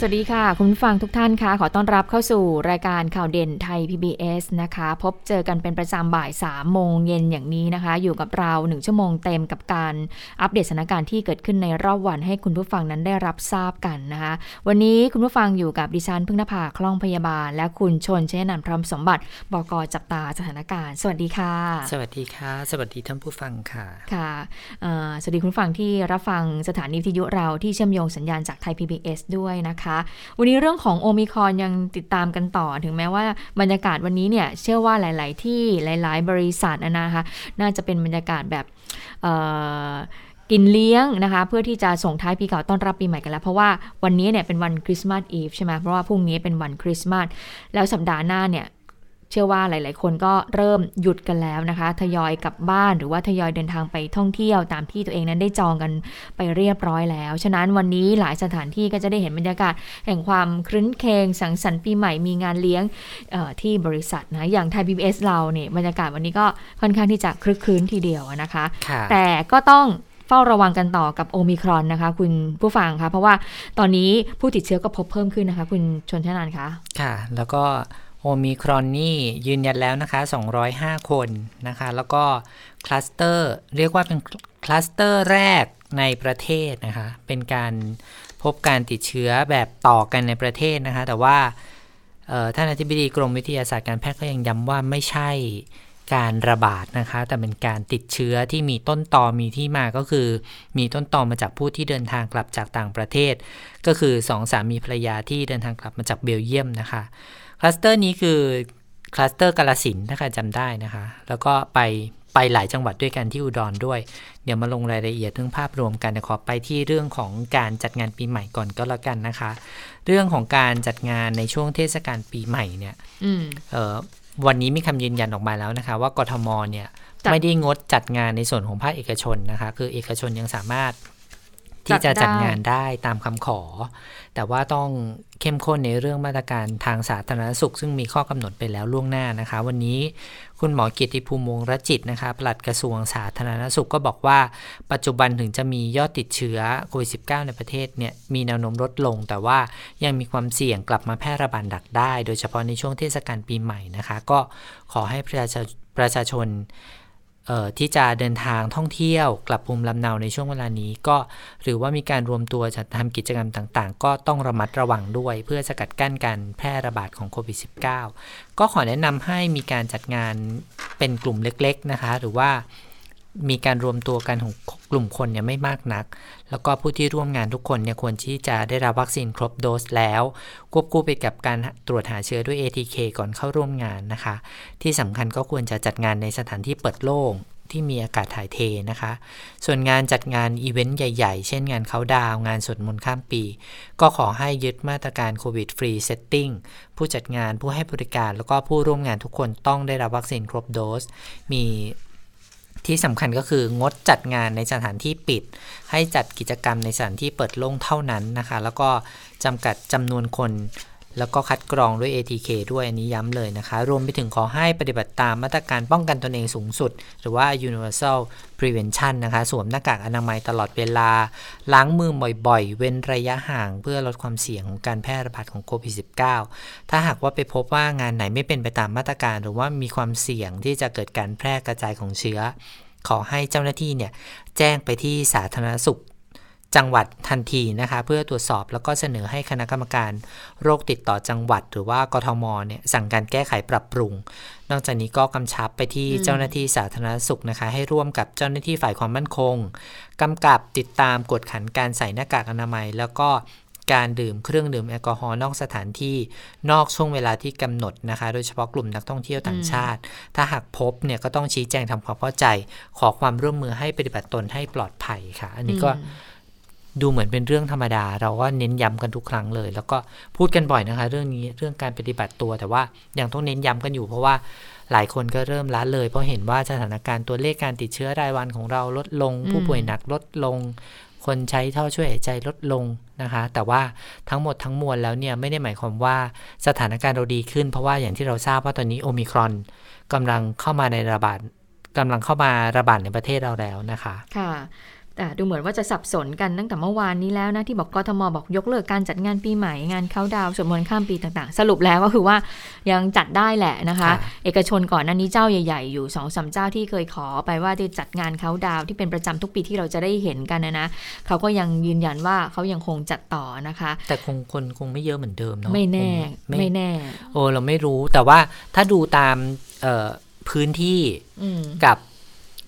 สวัสดีค่ะคุณผู้ฟังทุกท่านค่ะขอต้อนรับเข้าสู่รายการข่าวเด่นไทย PBS นะคะพบเจอกันเป็นประจำบ่าย 3:00 น.อย่างนี้นะคะอยู่กับเรา1ชั่วโมงเต็มกับการอัปเดตสถานการณ์ที่เกิดขึ้นในรอบวันให้คุณผู้ฟังนั้นได้รับทราบกันนะคะวันนี้คุณผู้ฟังอยู่กับดิฉันพึ่งนภาคล่องพยาบาลและคุณชนชยนันท์พรหมสมบัติบก.จับตาสถานการณ์สวัสดีค่ะสวัสดีค่ะสวัสดีท่านผู้ฟังค่ะค่ะสวัสดีคุณผู้ฟังที่รับฟังสถานีวิทยุเราที่เชื่อมโยงสัญญาณจากไทย PBS ด้วยนะคะวันนี้เรื่องของโอมิครอนยังติดตามกันต่อถึงแม้ว่าบรรยากาศวันนี้เนี่ยเชื่อว่าหลายๆที่หลายๆบริษัทนะคะน่าจะเป็นบรรยากาศแบบกินเลี้ยงนะคะเพื่อที่จะส่งท้ายปีเก่าต้อนรับปีใหม่กันแล้วเพราะว่าวันนี้เนี่ยเป็นวันคริสต์มาสอีฟใช่ไหมเพราะว่าพรุ่งนี้เป็นวันคริสต์มาสแล้วสัปดาห์หน้าเนี่ยเชื่อว่าหลายๆคนก็เริ่มหยุดกันแล้วนะคะทยอยกลับบ้านหรือว่าทยอยเดินทางไปท่องเที่ยวตามที่ตัวเองนั้นได้จองกันไปเรียบร้อยแล้วฉะนั้นวันนี้หลายสถานที่ก็จะได้เห็นบรรยากาศแห่งความครื้นเครงสังสรรค์ปีใหม่มีงานเลี้ยงที่บริษัทนะอย่างไทย PBS เราเนี่ยบรรยากาศวันนี้ก็ค่อนข้างที่จะครึกครื้นทีเดียวนะคะแต่ก็ต้องเฝ้าระวังกันต่อกับโอมิครอนนะคะคุณผู้ฟังคะเพราะว่าตอนนี้ผู้ติดเชื้อก็พบเพิ่มขึ้นนะคะคุณชนชนันท์คะค่ะแล้วก็โอมิครอนนี่ยืนยันแล้วนะคะ205คนนะคะแล้วก็คลัสเตอร์เรียกว่าเป็นคลัสเตอร์แรกในประเทศนะคะเป็นการพบการติดเชื้อแบบต่อกันในประเทศนะคะแต่ว่าท่านอธิบดีกรมวิทยาศาสตร์การแพทย์ก็ยังย้ำว่าไม่ใช่การระบาดนะคะแต่เป็นการติดเชื้อที่มีต้นตอมีที่มาก็คือมีต้นตอมาจากผู้ที่เดินทางกลับจากต่างประเทศก็คือสองสามีภรรยาที่เดินทางกลับมาจากเบลเยียมนะคะคลัสเตอร์นี้คือคลัสเตอร์กาฬสินธุ์ถ้าใครจำได้นะคะแล้วก็ไปหลายจังหวัดด้วยกันที่อุดรด้วยเดี๋ยวมาลงรายละเอียดเรื่องภาพรวมกันขอไปที่เรื่องของการจัดงานปีใหม่ก่อนก็แล้วกันนะคะเรื่องของการจัดงานในช่วงเทศกาลปีใหม่เนี่ยวันนี้มีคำยืนยันออกมาแล้วนะคะว่ากทม.เนี่ยไม่ได้งดจัดงานในส่วนของภาคเอกชนนะคะคือเอกชนยังสามารถที่จะจัดงานได้ตามคำขอแต่ว่าต้องเข้มข้นในเรื่องมาตรการทางสาธารณสุขซึ่งมีข้อกำหนดไปแล้วล่วงหน้านะคะวันนี้คุณหมอเกียรติภูมิวงศ์รัชจิตนะคะปลัดกระทรวงสาธารณสุขก็บอกว่าปัจจุบันถึงจะมียอดติดเชื้อโควิด -19 ในประเทศเนี่ยมีแนวโน้มลดลงแต่ว่ายังมีความเสี่ยงกลับมาแพร่ระบาดดักได้โดยเฉพาะในช่วงเทศกาลปีใหม่นะคะก็ขอให้ประชาชนที่จะเดินทางท่องเที่ยวกลับภูมิลำเนาในช่วงเวลานี้ก็หรือว่ามีการรวมตัวจัดทำกิจกรรมต่างๆก็ต้องระมัดระวังด้วยเพื่อสกัดกั้นการแพร่ระบาดของโควิด -19 ก็ขอแนะนำให้มีการจัดงานเป็นกลุ่มเล็กๆนะคะหรือว่ามีการรวมตัวกันของกลุ่มคนเนี่ยไม่มากนักแล้วก็ผู้ที่ร่วมงานทุกคนเนี่ยควรที่จะได้รับวัคซีนครบโดสแล้วควบคู่ไปกับการตรวจหาเชื้อด้วย ATK ก่อนเข้าร่วมงานนะคะที่สำคัญก็ควรจะจัดงานในสถานที่เปิดโล่งที่มีอากาศถ่ายเทนะคะส่วนงานจัดงานอีเวนต์ใหญ่ๆเช่นงานเค้าดาวงานสวดมนต์ข้ามปีก็ขอให้ยึดมาตรการโควิดฟรีเซตติ้งผู้จัดงานผู้ให้บริการแล้วก็ผู้ร่วมงานทุกคนต้องได้รับวัคซีนครบโดสมีที่สำคัญก็คืองดจัดงานในสถานที่ปิดให้จัดกิจกรรมในสถานที่เปิดโล่งเท่านั้นนะคะแล้วก็จำกัดจำนวนคนแล้วก็คัดกรองด้วย ATK ด้วยอันนี้ย้ำเลยนะคะรวมไปถึงขอให้ปฏิบัติตามมาตรการป้องกันตนเองสูงสุดหรือว่า Universal Prevention นะคะสวมหน้ากากอนามัยตลอดเวลาล้างมือบ่อยๆเว้นระยะห่างเพื่อลดความเสี่ยงของการแพร่ระบาดของโควิด -19 ถ้าหากว่าไปพบว่างานไหนไม่เป็นไปตามมาตรการหรือว่ามีความเสี่ยงที่จะเกิดการแพร่กระจายของเชื้อขอให้เจ้าหน้าที่เนี่ยแจ้งไปที่สาธารณสุขจังหวัดทันทีนะคะเพื่อตรวจสอบแล้วก็เสนอให้คณะกรรมการโรคติดต่อจังหวัดหรือว่ากทม.เนี่ยสั่งการแก้ไขปรับปรุงนอกจากนี้ก็กำชับไปที่เจ้าหน้าที่สาธารณสุขนะคะให้ร่วมกับเจ้าหน้าที่ฝ่ายความมั่นคงกำกับติดตามกวดขันการใส่หน้ากากอนามัยแล้วก็การดื่มเครื่องดื่มแอลกอฮอล์นอกสถานที่นอกช่วงเวลาที่กำหนดนะคะโดยเฉพาะกลุ่มนักท่องเที่ยวต่างชาติถ้าหากพบเนี่ยก็ต้องชี้แจงทำความเข้าใจขอความร่วมมือให้ปฏิบัติตนให้ปลอดภัยค่ะอันนี้ก็ดูเหมือนเป็นเรื่องธรรมดาเราก็เน้นย้ำกันทุกครั้งเลยแล้วก็พูดกันบ่อยนะคะเรื่องนี้เรื่องการปฏิบัติตัวแต่ว่ายังต้องเน้นย้ำกันอยู่เพราะว่าหลายคนก็เริ่มละเลยเพราะเห็นว่าสถานการณ์ตัวเลขการติดเชื้อรายวันของเราลดลงผู้ป่วยหนักลดลง คนใช้ท่อช่วยหายใจลดลงนะคะแต่ว่าทั้งหมดทั้งมวลแล้วเนี่ยไม่ได้หมายความว่าสถานการณ์เราดีขึ้นเพราะว่าอย่างที่เราทราบว่าตอนนี้โอมิครอนกำลังเข้ามาระบาดในประเทศเราแล้วนะคะค่ะดูเหมือนว่าจะสับสนกันตั้งแต่เมื่อวานนี้แล้วนะที่บอกกทม.บอกยกเลิกการจัดงานปีใหม่งานเค้าดาวสวดมนต์ข้ามปีต่างๆสรุปแล้วก็คือว่ายังจัดได้แหละนะคะเอกชนก่อนหน้านี้เจ้าใหญ่ๆอยู่ 2-3 เจ้าที่เคยขอไปว่าจะจัดงานเค้าดาวที่เป็นประจำทุกปีที่เราจะได้เห็นกันนะเขาก็ยังยืนยันว่าเขายังคงจัดต่อนะคะแต่คงคนคงไม่เยอะเหมือนเดิมเนาะไม่แน่โอ้เราไม่รู้แต่ว่าถ้าดูตามพื้นที่กับ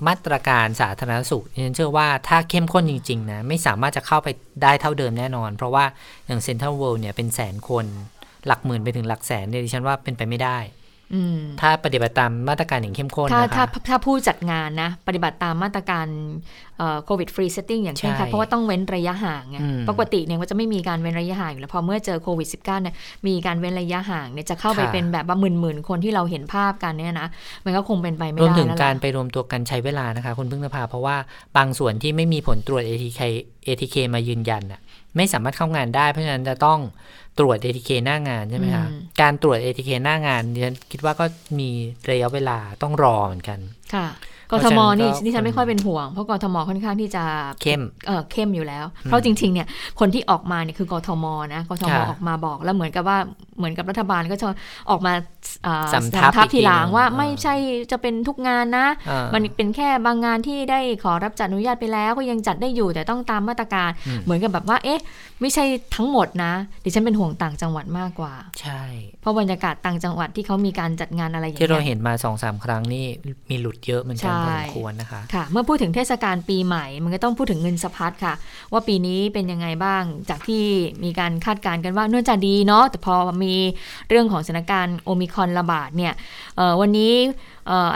มาตรการสาธารณสุขฉันเชื่อว่าถ้าเข้มข้นจริงๆนะไม่สามารถจะเข้าไปได้เท่าเดิมแน่นอนเพราะว่าอย่างเซ็นทรัลเวิลด์เนี่ยเป็นแสนคนหลักหมื่นไปถึงหลักแสนเนี่ยดิฉันว่าเป็นไปไม่ได้ถ้าปฏิบัติตามมาตรการอย่างเข้มข้นนะคะถ้าผู้จัดงานนะปฏิบัติตามมาตรการโควิดฟรีเซตติ้งอย่างเคร่งครัดเพราะว่าต้องเว้นระยะห่างไงปกติเนี่ยก็จะไม่มีการเว้นระยะห่างอยู่แล้วพอเมื่อเจอโควิด -19 เนี่ยมีการเว้นระยะห่างเนี่ยจะเข้าไปเป็นแบบว่าหมื่นๆคนที่เราเห็นภาพกันเนี่ยนะมันก็คงเป็นไปไม่ได้แล้วรวมถึงการไปรวมตัวกันใช้เวลานะคะคุณพึ่งนภาเพราะว่าบางส่วนที่ไม่มีผลตรวจ ATK มายืนยันน่ะไม่สามารถเข้างานได้เพราะฉะนั้นจะต้องตรวจ ATK หน้างานใช่ไหมคะการตรวจ ATK หน้างานเนี่ยคิดว่าก็มีระยะเวลาต้องรอเหมือนกันค่ะกทม.นี่ฉันไม่ค่อยเป็นห่วงเพราะกทม.ค่อนข้างที่จะเข้มอยู่แล้วเพราะจริงๆเนี่ยคนที่ออกมาเนี่ยคือกทม.นะกทม.ออกมาบอกแล้วเหมือนกับรัฐบาลก็จะออกมาสำทับทีหลังว่าไม่ใช่จะเป็นทุกงานนะมันเป็นแค่บางงานที่ได้ขอรับจัดอนุญาตไปแล้วก็ยังจัดได้อยู่แต่ต้องตามมาตรการเหมือนกับแบบว่าเอ๊ะไม่ใช่ทั้งหมดนะดิฉันเป็นห่วงต่างจังหวัดมากกว่าใช่เพราะบรรยากาศต่างจังหวัดที่เขามีการจัดงานอะไรอย่างเงี้ยที่เราเห็นมา 2-3 ครั้งนี่มีหลุดเยอะเหมือนกันพอสมควรนะคะค่ะเมื่อพูดถึงเทศกาลปีใหม่มันก็ต้องพูดถึงเงินสะพัดค่ะว่าปีนี้เป็นยังไงบ้างจากที่มีการคาดการณ์กันว่าน่าจะดีเนาะแต่พอมีเรื่องของสถานการณ์โอมิครอนระบาดเนี่ยวันนี้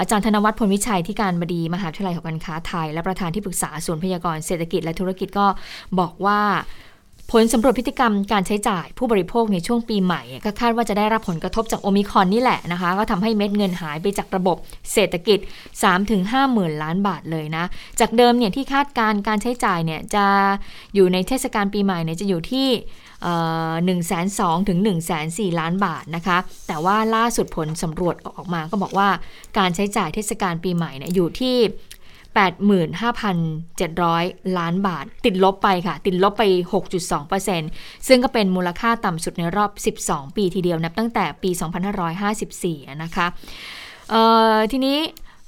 อาจารย์ธนวัฒน์พลวิชัยที่การบดีมหาวิทยาลัยหอการค้าไทยและประธานที่ปรึกษาศูนย์พยากรณ์เศรษฐกิจและธุรกิจก็บอกว่าผลสำรวจพฤติกรรมการใช้จ่ายผู้บริโภคในช่วงปีใหม่ก็คาดว่าจะได้รับผลกระทบจากโอมิครอนนี่แหละนะคะก็ทำให้เม็ดเงินหายไปจากระบบเศรษฐกิจ 3-5 หมื่นล้านบาทเลยนะจากเดิมเนี่ยที่คาดการใช้จ่ายเนี่ยจะอยู่ในเทศกาลปีใหม่เนี่ยจะอยู่ที่102,000 ถึง 104,000 ล้านบาทนะคะแต่ว่าล่าสุดผลสำรวจออกมาก็บอกว่าการใช้จ่ายเทศกาลปีใหม่เนี่ยอยู่ที่85,700 ล้านบาทติดลบไป 6.2% ซึ่งก็เป็นมูลค่าต่ำสุดในรอบ12ปีทีเดียวนับตั้งแต่ปี2554นะคะทีนี้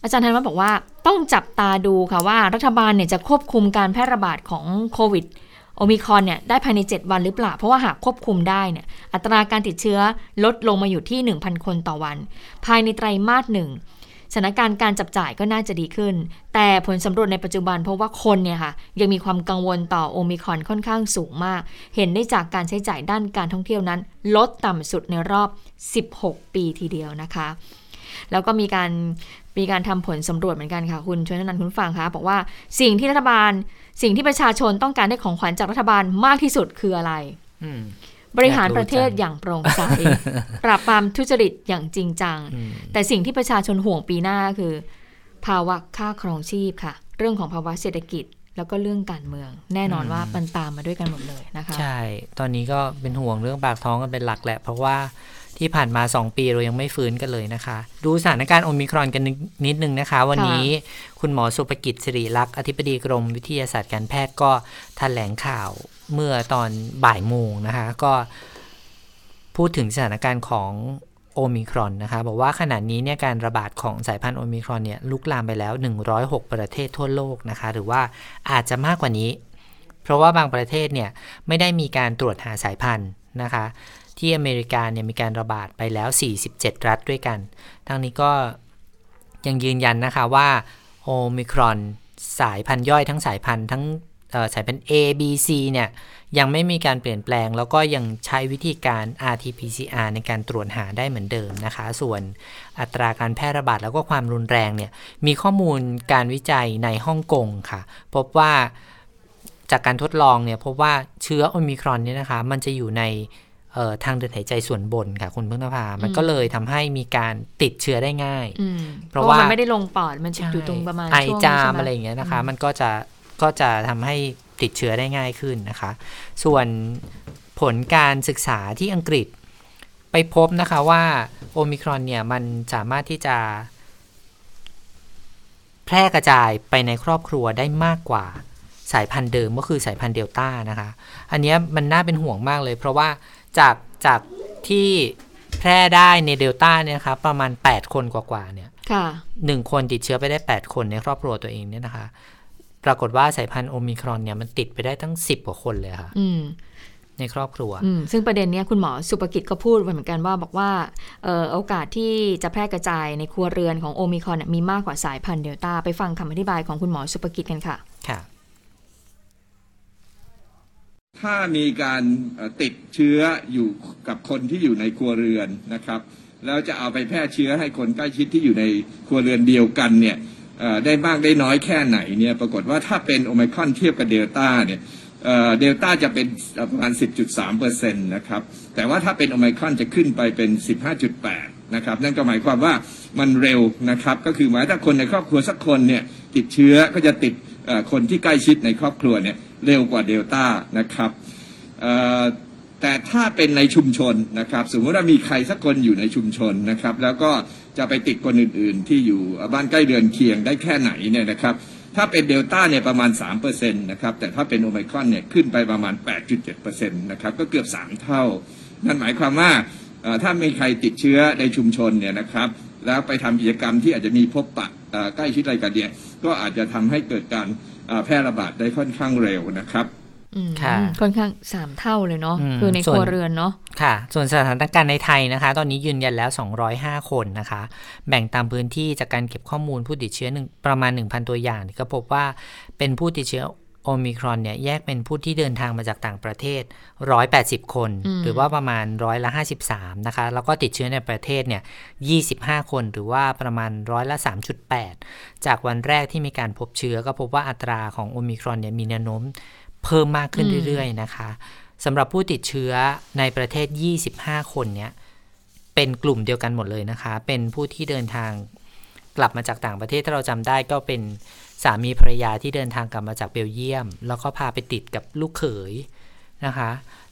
อาจารย์ธนวัฒน์บอกว่าต้องจับตาดูค่ะว่ารัฐบาลเนี่ยจะควบคุมการแพร่ระบาดของโควิดโอมิครอนเนี่ยได้ภายใน7วันหรือเปล่าเพราะว่าหากควบคุมได้เนี่ยอัตราการติดเชื้อลดลงมาอยู่ที่ 1,000 คนต่อวันภายในไตรมาส1สถานการณ์การจับจ่ายก็น่าจะดีขึ้นแต่ผลสำรวจในปัจจุบันพบว่าคนเนี่ยค่ะยังมีความกังวลต่อโอมิครอนค่อนข้างสูงมากเห็นได้จากการใช้จ่ายด้านการท่องเที่ยวนั้นลดต่ำสุดในรอบ16ปีทีเดียวนะคะแล้วก็มีการทำผลสำรวจเหมือนกันค่ะคุณชวนนันท์คุณฟังคะบอกว่าสิ่งที่ประชาชนต้องการได้ของขวัญจากรัฐบาลมากที่สุดคืออะไรบริหารประเทศอย่างโปร่งใสปราบปรามทุจริตอย่างจริงจังแต่สิ่งที่ประชาชนห่วงปีหน้าคือภาวะค่าครองชีพค่ะเรื่องของภาวะเศรษฐกิจแล้วก็เรื่องการเมืองแน่นอนว่ามันตามมาด้วยกันหมดเลยนะคะใช่ตอนนี้ก็เป็นห่วงเรื่องปากท้องกันเป็นหลักแหละเพราะว่าที่ผ่านมา2ปีเรายังไม่ฟื้นกันเลยนะคะดูสถานการณ์โอมิครอนกันนิดนึงนะคะวันนี้คุณหมอสุภกิจสิริลักษณ์อธิบดีกรมวิทยาศาสตร์การแพทย์ก็แถลงข่าวเมื่อตอนบ่ายโมงนะคะก็พูดถึงสถานการณ์ของโอมิครอนนะคะบอกว่าขณะนี้เนี่ยการระบาดของสายพันธุ์โอมิครอนเนี่ยลุกลามไปแล้ว106ประเทศทั่วโลกนะคะหรือว่าอาจจะมากกว่านี้เพราะว่าบางประเทศเนี่ยไม่ได้มีการตรวจหาสายพันธุ์นะคะที่อเมริกาเนี่ยมีการระบาดไปแล้ว47รัฐด้วยกันทั้งนี้ก็ยังยืนยันนะคะว่าโอมิครอนสายพันธุ์ย่อยทั้งสายพันธุ์ทั้งA B C เนี่ยยังไม่มีการเปลี่ยนแปลงแล้วก็ยังใช้วิธีการ RT-PCR ในการตรวจหาได้เหมือนเดิมนะคะส่วนอัตราการแพร่ระบาดแล้วก็ความรุนแรงเนี่ยมีข้อมูลการวิจัยในฮ่องกงค่ะพบว่าจากการทดลองเนี่ยพบว่าเชื้อโอมิครอนเนี่ยนะคะมันจะอยู่ในทางเดินหายใจส่วนบนค่ะคุณพึ่งนภามันก็เลยทำให้มีการติดเชื้อได้ง่ายเพราะว่ามันไม่ได้ลงปอดมันจะอยู่ตรงประมาณช่วงไอจามอะไรอย่างเงี้ยนะคะมันก็จะทำให้ ติดเชื้อได้ง่ายขึ้นนะคะส่วนผลการศึกษาที่อังกฤษไปพบนะคะว่าโอมิครอนเนี่ยมันสามารถที่จะแพร่กระจายไปในครอบครัวได้มากกว่าสายพันธุ์เดิมก็คือสายพันธุ์เดลต้านะคะอันนี้มันน่าเป็นห่วงมากเลยเพราะว่าจากที่แพร่ได้ในเดลต้าเนี่ยครับประมาณ8คนกว่าๆเนี่ยหนึ่งคนติดเชื้อไปได้8คนในครอบครัวตัวเองเนี่ยนะคะปรากฏว่าสายพันธุ์โอมิครอนเนี่ยมันติดไปได้ตั้ง10กว่าคนเลยค่ะในครอบครัวซึ่งประเด็นนี้คุณหมอสุภกิจก็พูดเหมือนกันว่าบอกว่าโอกาสที่จะแพร่กระจายในครัวเรือนของโอมิครอนมีมากกว่าสายพันธุ์เดลต้าไปฟังคำอธิบายของคุณหมอสุภกิจกันค่ะค่ะถ้ามีการติดเชื้ออยู่กับคนที่อยู่ในครัวเรือนนะครับแล้วจะเอาไปแพร่เชื้อให้คนใกล้ชิดที่อยู่ในครัวเรือนเดียวกันเนี่ยได้มากได้น้อยแค่ไหนเนี่ยปรากฏว่าถ้าเป็นโอไมครอนเทียบกับเดลต้าเนี่ยเดลต้าจะเป็นประมาณ 10.3% นะครับแต่ว่าถ้าเป็นโอไมครอนจะขึ้นไปเป็น 15.8 นะครับนั่นก็หมายความว่ามันเร็วนะครับก็คือหมายถ้าคนในครอบครัวสักคนเนี่ยติดเชื้อก็จะติดคนที่ใกล้ชิดในครอบครัวเนี่ยเร็วกว่าเดลต้านะครับแต่ถ้าเป็นในชุมชนนะครับสมมติว่ามีใครสักคนอยู่ในชุมชนนะครับแล้วก็จะไปติดคนอื่นๆที่อยู่บ้านใกล้เรือนเคียงได้แค่ไหนเนี่ยนะครับถ้าเป็นเดลต้าเนี่ยประมาณ 3% นะครับแต่ถ้าเป็นโอไมครอนเนี่ยขึ้นไปประมาณ 8.7% นะครับก็เกือบ3เท่านั่นหมายความว่าถ้ามีใครติดเชื้อในชุมชนเนี่ยนะครับแล้วไปทำกิจกรรมที่อาจจะมีพบปะใกล้ชิดอะไรกันเนี่ยก็อาจจะทำให้เกิดการแพร่ระบาดได้ค่อนข้างเร็วนะครับค่อนข้าง3เท่าเลยเนาะคือในครัวเรือนเนาะค่ะส่วนสถานการณ์ในไทยนะคะตอนนี้ยืนยันแล้ว205คนนะคะแบ่งตามพื้นที่จากการเก็บข้อมูลผู้ติดเชื้อประมาณ 1,000 ตัวอย่างก็พบว่าเป็นผู้ติดเชื้อโอมิครอนเนี่ยแยกเป็นผู้ที่เดินทางมาจากต่างประเทศ180คนหรือว่าประมาณ53%นะคะแล้วก็ติดเชื้อในประเทศเนี่ย25คนหรือว่าประมาณ3.8% จากวันแรกที่มีการพบเชื้อก็พบว่าอัตราของโอมิครอนเนี่ยมีแนวโน้มเพิ่มมากขึ้นเรื่อยๆนะคะสำหรับผู้ติดเชื้อในประเทศ25คนเนี่ยเป็นกลุ่มเดียวกันหมดเลยนะคะเป็นผู้ที่เดินทางกลับมาจากต่างประเทศถ้าเราจำได้ก็เป็นสามีภรรยาที่เดินทางกลับมาจากเบลเยียมแล้วก็พาไปติดกับลูกเขยนะคะ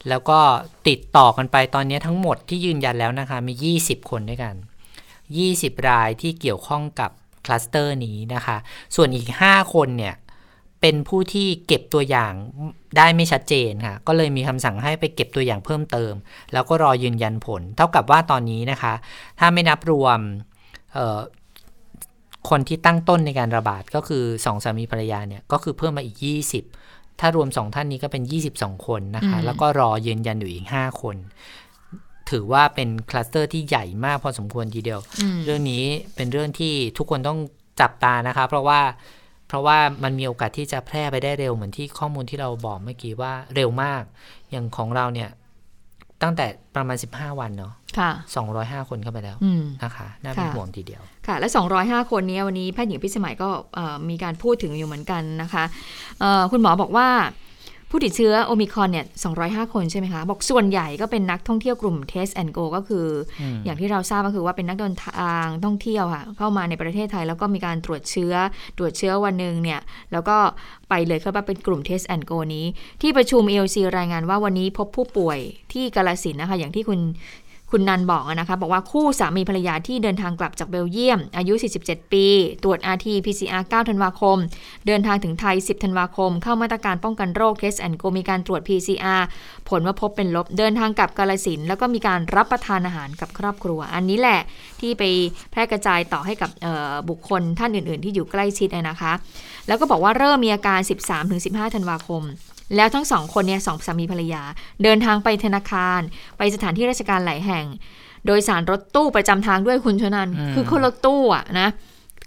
แล้วก็ติดต่อกันไปตอนนี้ทั้งหมดที่ยืนยันแล้วนะคะมี20คนด้วยกัน20รายที่เกี่ยวข้องกับคลัสเตอร์นี้นะคะส่วนอีก5คนเนี่ยเป็นผู้ที่เก็บตัวอย่างได้ไม่ชัดเจนค่ะก็เลยมีคำสั่งให้ไปเก็บตัวอย่างเพิ่มเติมแล้วก็รอยืนยันผลเท่ากับว่าตอนนี้นะคะถ้าไม่นับรวมคนที่ตั้งต้นในการระบาดก็คือ2สามีภรรยาเนี่ยก็คือเพิ่มมาอีก20ถ้ารวม2ท่านนี้ก็เป็น22คนนะคะแล้วก็รอยืนยันอยู่อีก5คนถือว่าเป็นคลัสเตอร์ที่ใหญ่มากพอสมควรทีเดียวเรื่องนี้เป็นเรื่องที่ทุกคนต้องจับตานะคะเพราะว่ามันมีโอกาสที่จะแพร่ไปได้เร็วเหมือนที่ข้อมูลที่เราบอกเมื่อกี้ว่าเร็วมากอย่างของเราเนี่ยตั้งแต่ประมาณ15วันเนาะ205คนเข้าไปแล้วนะคะน่าเป็นห่วงทีเดียวค่ะและ205คนนี้วันนี้แพทย์หญิงพิสมัยก็มีการพูดถึงอยู่เหมือนกันนะคะคุณหมอบอกว่าผู้ติดเชื้อโอมิครอนเนี่ย205คนใช่ไหมคะบอกส่วนใหญ่ก็เป็นนักท่องเที่ยวกลุ่ม Test and Go ก็คืออย่างที่เราทราบก็คือว่าเป็นนักเดินทางท่องเที่ยวค่ะเข้ามาในประเทศไทยแล้วก็มีการตรวจเชื้อวันนึงเนี่ยแล้วก็ไปเลยเข้ามาเป็นกลุ่ม Test and Go นี้ที่ประชุม ALC รายงานว่าวันนี้พบผู้ป่วยที่กาฬสินธุ์นะคะอย่างที่คุณนันบอกนะคะบอกว่าคู่สามีภรรยาที่เดินทางกลับจากเบลเยียมอายุ47ปีตรวจ RT-PCR 9 ธันวาคมเดินทางถึงไทย10 ธันวาคมเข้ามาตรการป้องกันโรค Test and Go มีการตรวจ PCR ผลว่าพบเป็นลบเดินทางกลับกาฬสินธุ์แล้วก็มีการรับประทานอาหารกับครอบครัวอันนี้แหละที่ไปแพร่กระจายต่อให้กับบุคคลท่านอื่นๆที่อยู่ใกล้ชิดนะคะแล้วก็บอกว่าเริ่มมีอาการ 13-15 ธันวาคมแล้วทั้ง2คนเนี่ย2สามีภรรยาเดินทางไปธนาคารไปสถานที่ราชการหลายแห่งโดยสารรถตู้ประจำทางด้วยคุณชนันคือคนรถตู้อ่ะนะ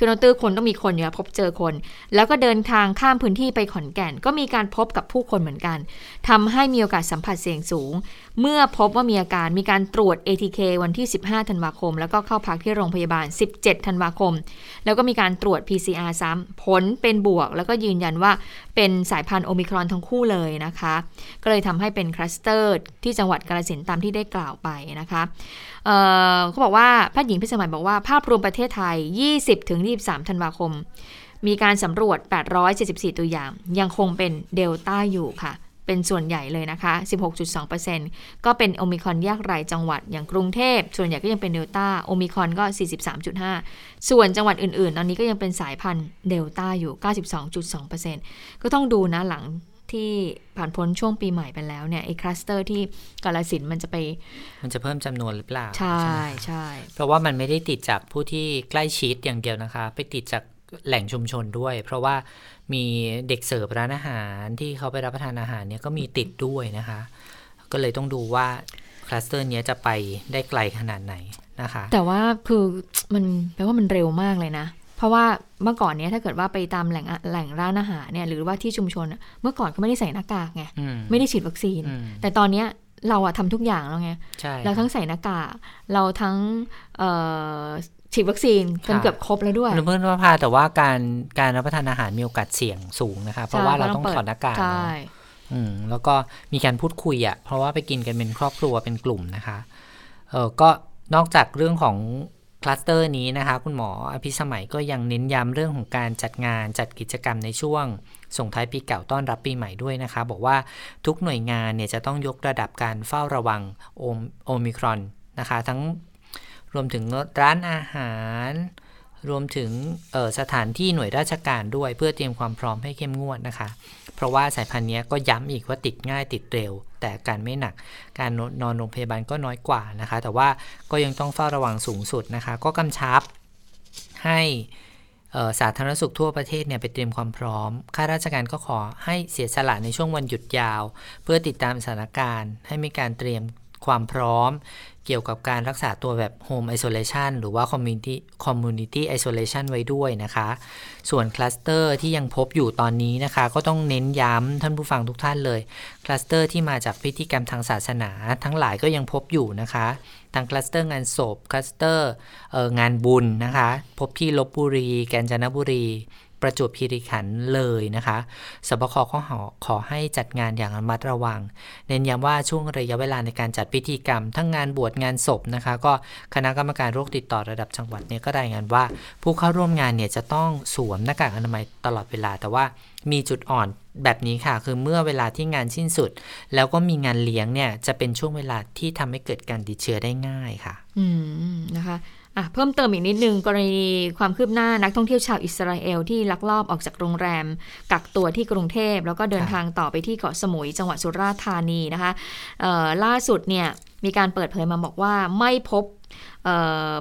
คือรถตู้คนต้องมีคนอยู่แล้วพบเจอคนแล้วก็เดินทางข้ามพื้นที่ไปขอนแก่นก็มีการพบกับผู้คนเหมือนกันทำให้มีโอกาสสัมผัสเสี่ยงสูงเมื่อพบว่ามีอาการมีการตรวจ ATK วันที่15ธันวาคมแล้วก็เข้าพักที่โรงพยาบาล17ธันวาคมแล้วก็มีการตรวจ PCR ซ้ำผลเป็นบวกแล้วก็ยืนยันว่าเป็นสายพันธุ์โอมิครอนทั้งคู่เลยนะคะก็เลยทำให้เป็นคลัสเตอร์ที่จังหวัดกาฬสินธุ์ตามที่ได้กล่าวไปนะคะเขาบอกว่าแพทย์หญิงพิสมัยบอกว่าภาพรวมประเทศไทย 20-23 ธันวาคม มีการสำรวจ874ตัวอย่างยังคงเป็นเดลต้าอยู่ค่ะเป็นส่วนใหญ่เลยนะคะ 16.2% ก็เป็นโอมิครอนแยกรายจังหวัดอย่างกรุงเทพส่วนใหญ่ก็ยังเป็นเดลต้าโอมิครอนก็ 43.5 ส่วนจังหวัดอื่นๆตอนนี้ก็ยังเป็นสายพันธุ์เดลต้าอยู่ 92.2% ก็ต้องดูนะหลังที่ผ่านพ้นช่วงปีใหม่ไปแล้วเนี่ยไอ้คลัสเตอร์ที่กาฬสินธุ์มันจะเพิ่มจำนวนหรือเปล่าใช่ใช่เพราะว่ามันไม่ได้ติดจากผู้ที่ใกล้ชิดอย่างเดียวนะคะไปติดจากแหล่งชุมชนด้วยเพราะว่ามีเด็กเสิร์ฟร้านอาหารที่เขาไปรับประทานอาหารเนี่ยก็มีติดด้วยนะคะก็เลยต้องดูว่าคลัสเตอร์นี้จะไปได้ไกลขนาดไหนนะคะแต่ว่าคือมันแปลว่ามันเร็วมากเลยนะเพราะว่าเมื่อก่อนเนี้ยถ้าเกิดว่าไปตามแหล่งร้านอาหารเนี่ยหรือว่าที่ชุมชนเมื่อก่อนก็ไม่ได้ใส่หน้ากากไงไม่ได้ฉีดวัคซีนแต่ตอนเนี้ยเราอะทำทุกอย่างแล้วไงเราทั้งใส่หน้ากากเราทั้งฉีดวัคซีนจนเกือบครบแล้วด้วยเพื่อนว่าพาแต่ว่าการรับประทานอาหารมีโอกาสเสี่ยงสูงนะคะเพราะว่าเราต้องถอดหน้ากากแล้วก็มีการพูดคุยอะเพราะว่าไปกินกันเป็นครอบครัวเป็นกลุ่มนะคะก็นอกจากเรื่องของคลัสเตอร์นี้นะคะคุณหมออภิสมัยก็ยังเน้นย้ำเรื่องของการจัดงานจัดกิจกรรมในช่วงส่งท้ายปีเก่าต้อนรับปีใหม่ด้วยนะคะบอกว่าทุกหน่วยงานเนี่ยจะต้องยกระดับการเฝ้าระวังโอมิครอนนะคะทั้งรวมถึงร้านอาหารรวมถึงสถานที่หน่วยราชการด้วยเพื่อเตรียมความพร้อมให้เข้มงวดนะคะเพราะว่าสายพันธุ์นี้ก็ย้ำอีกว่าติดง่ายติดเร็วแต่การไม่หนักการนอนโรงพยาบาลก็น้อยกว่านะคะแต่ว่าก็ยังต้องเฝ้าระวังสูงสุดนะคะก็กำชับให้สาธารณสุขทั่วประเทศเนี่ยไปเตรียมความพร้อมข้าราชการก็ขอให้เสียสละในช่วงวันหยุดยาวเพื่อติดตามสถานการณ์ให้มีการเตรียมความพร้อมเกี่ยวกับการรักษาตัวแบบโฮมไอโซเลชันหรือว่าคอมมูนิตี้ไอโซเลชันไว้ด้วยนะคะส่วนคลัสเตอร์ที่ยังพบอยู่ตอนนี้นะคะก็ต้องเน้นย้ำท่านผู้ฟังทุกท่านเลยคลัสเตอร์ที่มาจากพิธีกรรมทางศาสนาทั้งหลายก็ยังพบอยู่นะคะทั้งคลัสเตอร์งานศพคลัสเตอร์งานบุญนะคะพบที่ลพบุรีกาญจนบุรีประจวบคีรีขันธ์เลยนะคะสบค.ขอให้จัดงานอย่างระมัดระวังเน้นย้ำว่าช่วงระยะเวลาในการจัดพิธีกรรมทั้งงานบวชงานศพนะคะก็คณะกรรมการโรคติดต่อระดับจังหวัดเนี่ยก็รายงานว่าผู้เข้าร่วมงานเนี่ยจะต้องสวมหน้ากากอนามัยตลอดเวลาแต่ว่ามีจุดอ่อนแบบนี้ค่ะคือเมื่อเวลาที่งานสิ้นสุดแล้วก็มีงานเลี้ยงเนี่ยจะเป็นช่วงเวลาที่ทำให้เกิดการติดเชื้อได้ง่ายค่ะนะคะเพิ่มเติมอีกนิดนึงกรณีความคืบหน้านักท่องเที่ยวชาวอิสราเอลที่ลักลอบออกจากโรงแรมกักตัวที่กรุงเทพแล้วก็เดินทางต่อไปที่เกาะสมุยจังหวัดสุราษฎร์ธานีนะคะล่าสุดเนี่ยมีการเปิดเผยมาบอกว่าไม่พบ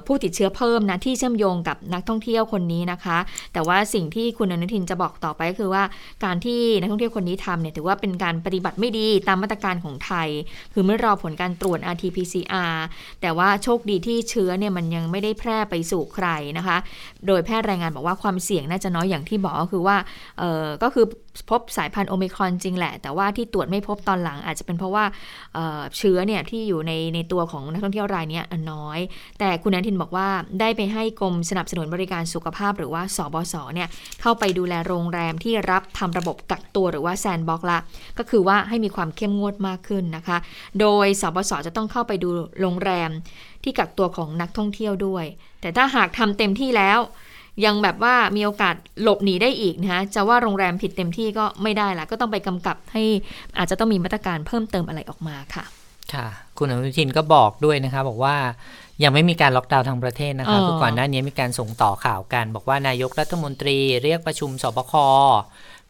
ผู้ติดเชื้อเพิ่มนะที่เชื่อมโยงกับนักท่องเที่ยวคนนี้นะคะแต่ว่าสิ่งที่คุณอนุทินจะบอกต่อไปก็คือว่าการที่นักท่องเที่ยวคนนี้ทำเนี่ยถือว่าเป็นการปฏิบัติไม่ดีตามมาตรการของไทยคือไม่รอผลการตรวจ RT-PCR แต่ว่าโชคดีที่เชื้อเนี่ยมันยังไม่ได้แพร่ไปสู่ใครนะคะโดยแพทย์รายงานบอกว่าความเสี่ยงน่าจะน้อยอย่างที่บอกก็คือว่าก็คือพบสายพันธุ์โอไมครอนจริงแหละแต่ว่าที่ตรวจไม่พบตอนหลังอาจจะเป็นเพราะว่าเชื้อเนี่ยที่อยู่ในตัวของนักท่องเที่ยวรายนี้น้อยแต่คุณอนุทินบอกว่าได้ไปให้กรมสนับสนุนบริการสุขภาพหรือว่าสบส.เนี่ยเข้าไปดูแลโรงแรมที่รับทำระบบกักตัวหรือว่าแซนด์บ็อกซ์ละก็คือว่าให้มีความเข้มงวดมากขึ้นนะคะโดยสบส.จะต้องเข้าไปดูโรงแรมที่กักตัวของนักท่องเที่ยวด้วยแต่ถ้าหากทำเต็มที่แล้วยังแบบว่ามีโอกาสหลบหนีได้อีกนะฮะจะว่าโรงแรมผิดเต็มที่ก็ไม่ได้ละก็ต้องไปกำกับให้อาจจะต้องมีมาตรการเพิ่มเติมอะไรออกมาค่ะค่ะคุณอนุทินก็บอกด้วยนะคะบอกว่ายังไม่มีการล็อกดาวน์ทางประเทศนะคะคือก่อนหน้านี้มีการส่งต่อข่าวกันบอกว่านายกรัฐมนตรีเรียกประชุมสบค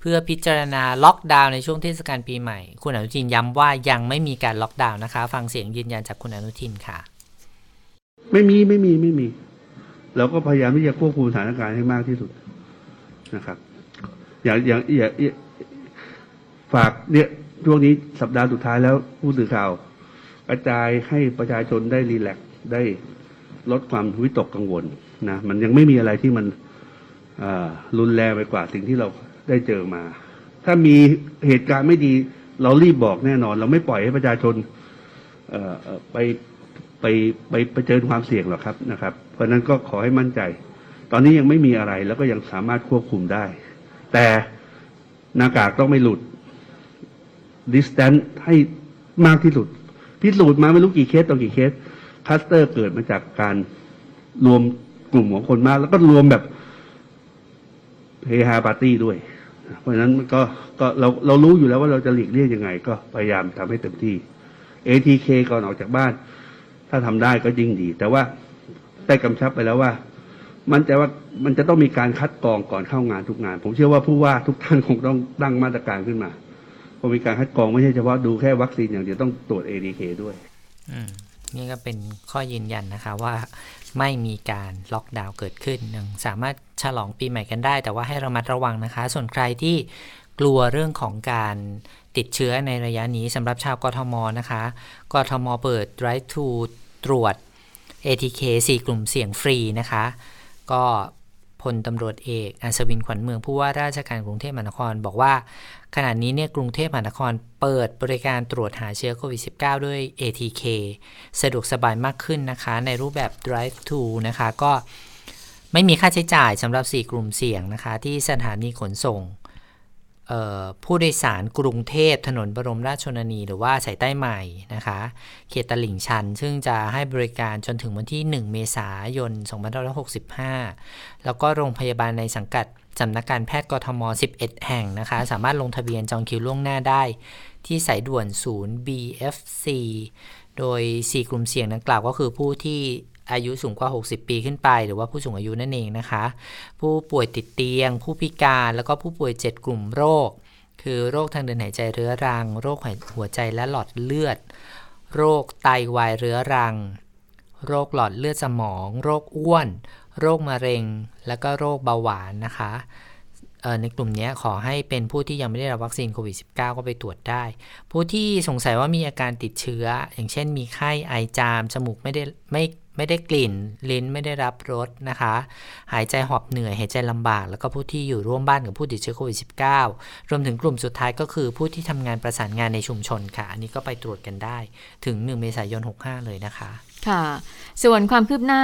เพื่อพิจารณาล็อกดาวน์ในช่วงเทศกาลปีใหม่คุณอนุทินย้ำว่ายังไม่มีการล็อกดาวน์นะคะฟังเสียงยืนยันจากคุณอนุทินค่ะไม่มีเราก็พยายามที่จะควบคุมสถานการณ์ให้มากที่สุดนะครับอย่าฝากเนี่ยช่วงนี้สัปดาห์สุดท้ายแล้วผู้สื่อข่าวกระจายให้ประชาชนได้รีแลกซ์ได้ลดความวิตกกังวลนะมันยังไม่มีอะไรที่มันรุนแรงไปกว่าสิ่งที่เราได้เจอมาถ้ามีเหตุการณ์ไม่ดีเรารีบบอกแน่นอนเราไม่ปล่อยให้ประชาชนไปเจอความเสี่ยงหรอกครับนะครับเพราะนั้นก็ขอให้มั่นใจตอนนี้ยังไม่มีอะไรแล้วก็ยังสามารถควบคุมได้แต่หน้ากากต้องไม่หลุดดิสแตนซ์ให้มากที่สุดพิสูจน์มาไม่รู้กี่เคสต่อกี่เคสคลัสเตอร์เกิดมาจากการรวมกลุ่มของคนมากแล้วก็รวมแบบ เฮฮาปาร์ตี้ด้วยเพราะฉะนั้นก็เรารู้อยู่แล้วว่าเราจะหลีกเลี่ยงยังไงก็พยายามทำให้เต็มที่ ATK ก่อนออกจากบ้านถ้าทำได้ก็ยิ่งดีแต่ว่าได้กำชับไปแล้วว่ามันแต่ว่ามันจะต้องมีการคัดกรองก่อนเข้างานทุกงานผมเชื่อว่าผู้ว่าทุกท่านคงต้องตั้งมาตรการขึ้นมาเพราะมีการคัดกรองไม่ใช่เฉพาะดูแค่วัคซีนอย่างเดียวต้องตรวจ ATK ด้วยนี่ก็เป็นข้อยืนยันนะคะว่าไม่มีการล็อกดาวน์เกิดขึ้นสามารถฉลองปีใหม่กันได้แต่ว่าให้ระมัดระวังนะคะส่วนใครที่กลัวเรื่องของการติดเชื้อในระยะนี้สำหรับชาวกทมนะคะกทมเปิด Drive to ตรวจ ATK 4 กลุ่มเสี่ยงฟรีนะคะก็พลตำรวจเอกอัศวินขวัญเมืองผู้ว่าราชการกรุงเทพมหานครบอกว่าขณะนี้เนี่ยกรุงเทพมหานครเปิดบริการตรวจหาเชื้อโควิด -19 ด้วย ATK สะดวกสบายมากขึ้นนะคะในรูปแบบ Drive to นะคะก็ไม่มีค่าใช้จ่ายสำหรับ4กลุ่มเสี่ยงนะคะที่สถานีขนส่งผู้โดยสารกรุงเทพถนนบรมราชชนนีหรือว่าสายใต้ใหม่นะคะเขตตลิ่งชันซึ่งจะให้บริการจนถึงวันที่1เมษายน2565แล้วก็โรงพยาบาลในสังกัดสำนักการแพทย์กทม11แห่งนะคะสามารถลงทะเบียนจองคิวล่วงหน้าได้ที่สายด่วนศูนย์ BFC โดย4กลุ่มเสี่ยงดังกล่าวก็คือผู้ที่อายุสูงกว่า60ปีขึ้นไปหรือว่าผู้สูงอายุนั่นเองนะคะผู้ป่วยติดเตียงผู้พิการแล้วก็ผู้ป่วย7กลุ่มโรคคือโรคทางเดินหายใจเรื้อรังโรคหัวใจและหลอดเลือดโรคไตวายเรื้อรังโรคหลอดเลือดสมองโรคอ้วนโรคมะเร็งแล้วก็โรคเบาหวานนะคะในกลุ่มนี้ขอให้เป็นผู้ที่ยังไม่ได้รับวัคซีนโควิด -19 ก็ไปตรวจได้ผู้ที่สงสัยว่ามีอาการติดเชื้ออย่างเช่นมีไข้ไอจามจมูกไม่ได้กลิ่นลิ้นไม่ได้รับรสนะคะหายใจหอบเหนื่อยหายใจลำบากแล้วก็ผู้ที่อยู่ร่วมบ้านกับผู้ติดเชื้อโควิด -19 รวมถึงกลุ่มสุดท้ายก็คือผู้ที่ทำงานประสานงานในชุมชนค่ะอันนี้ก็ไปตรวจกันได้ถึง1เมษายน65เลยนะคะค่ะส่วนความคืบหน้า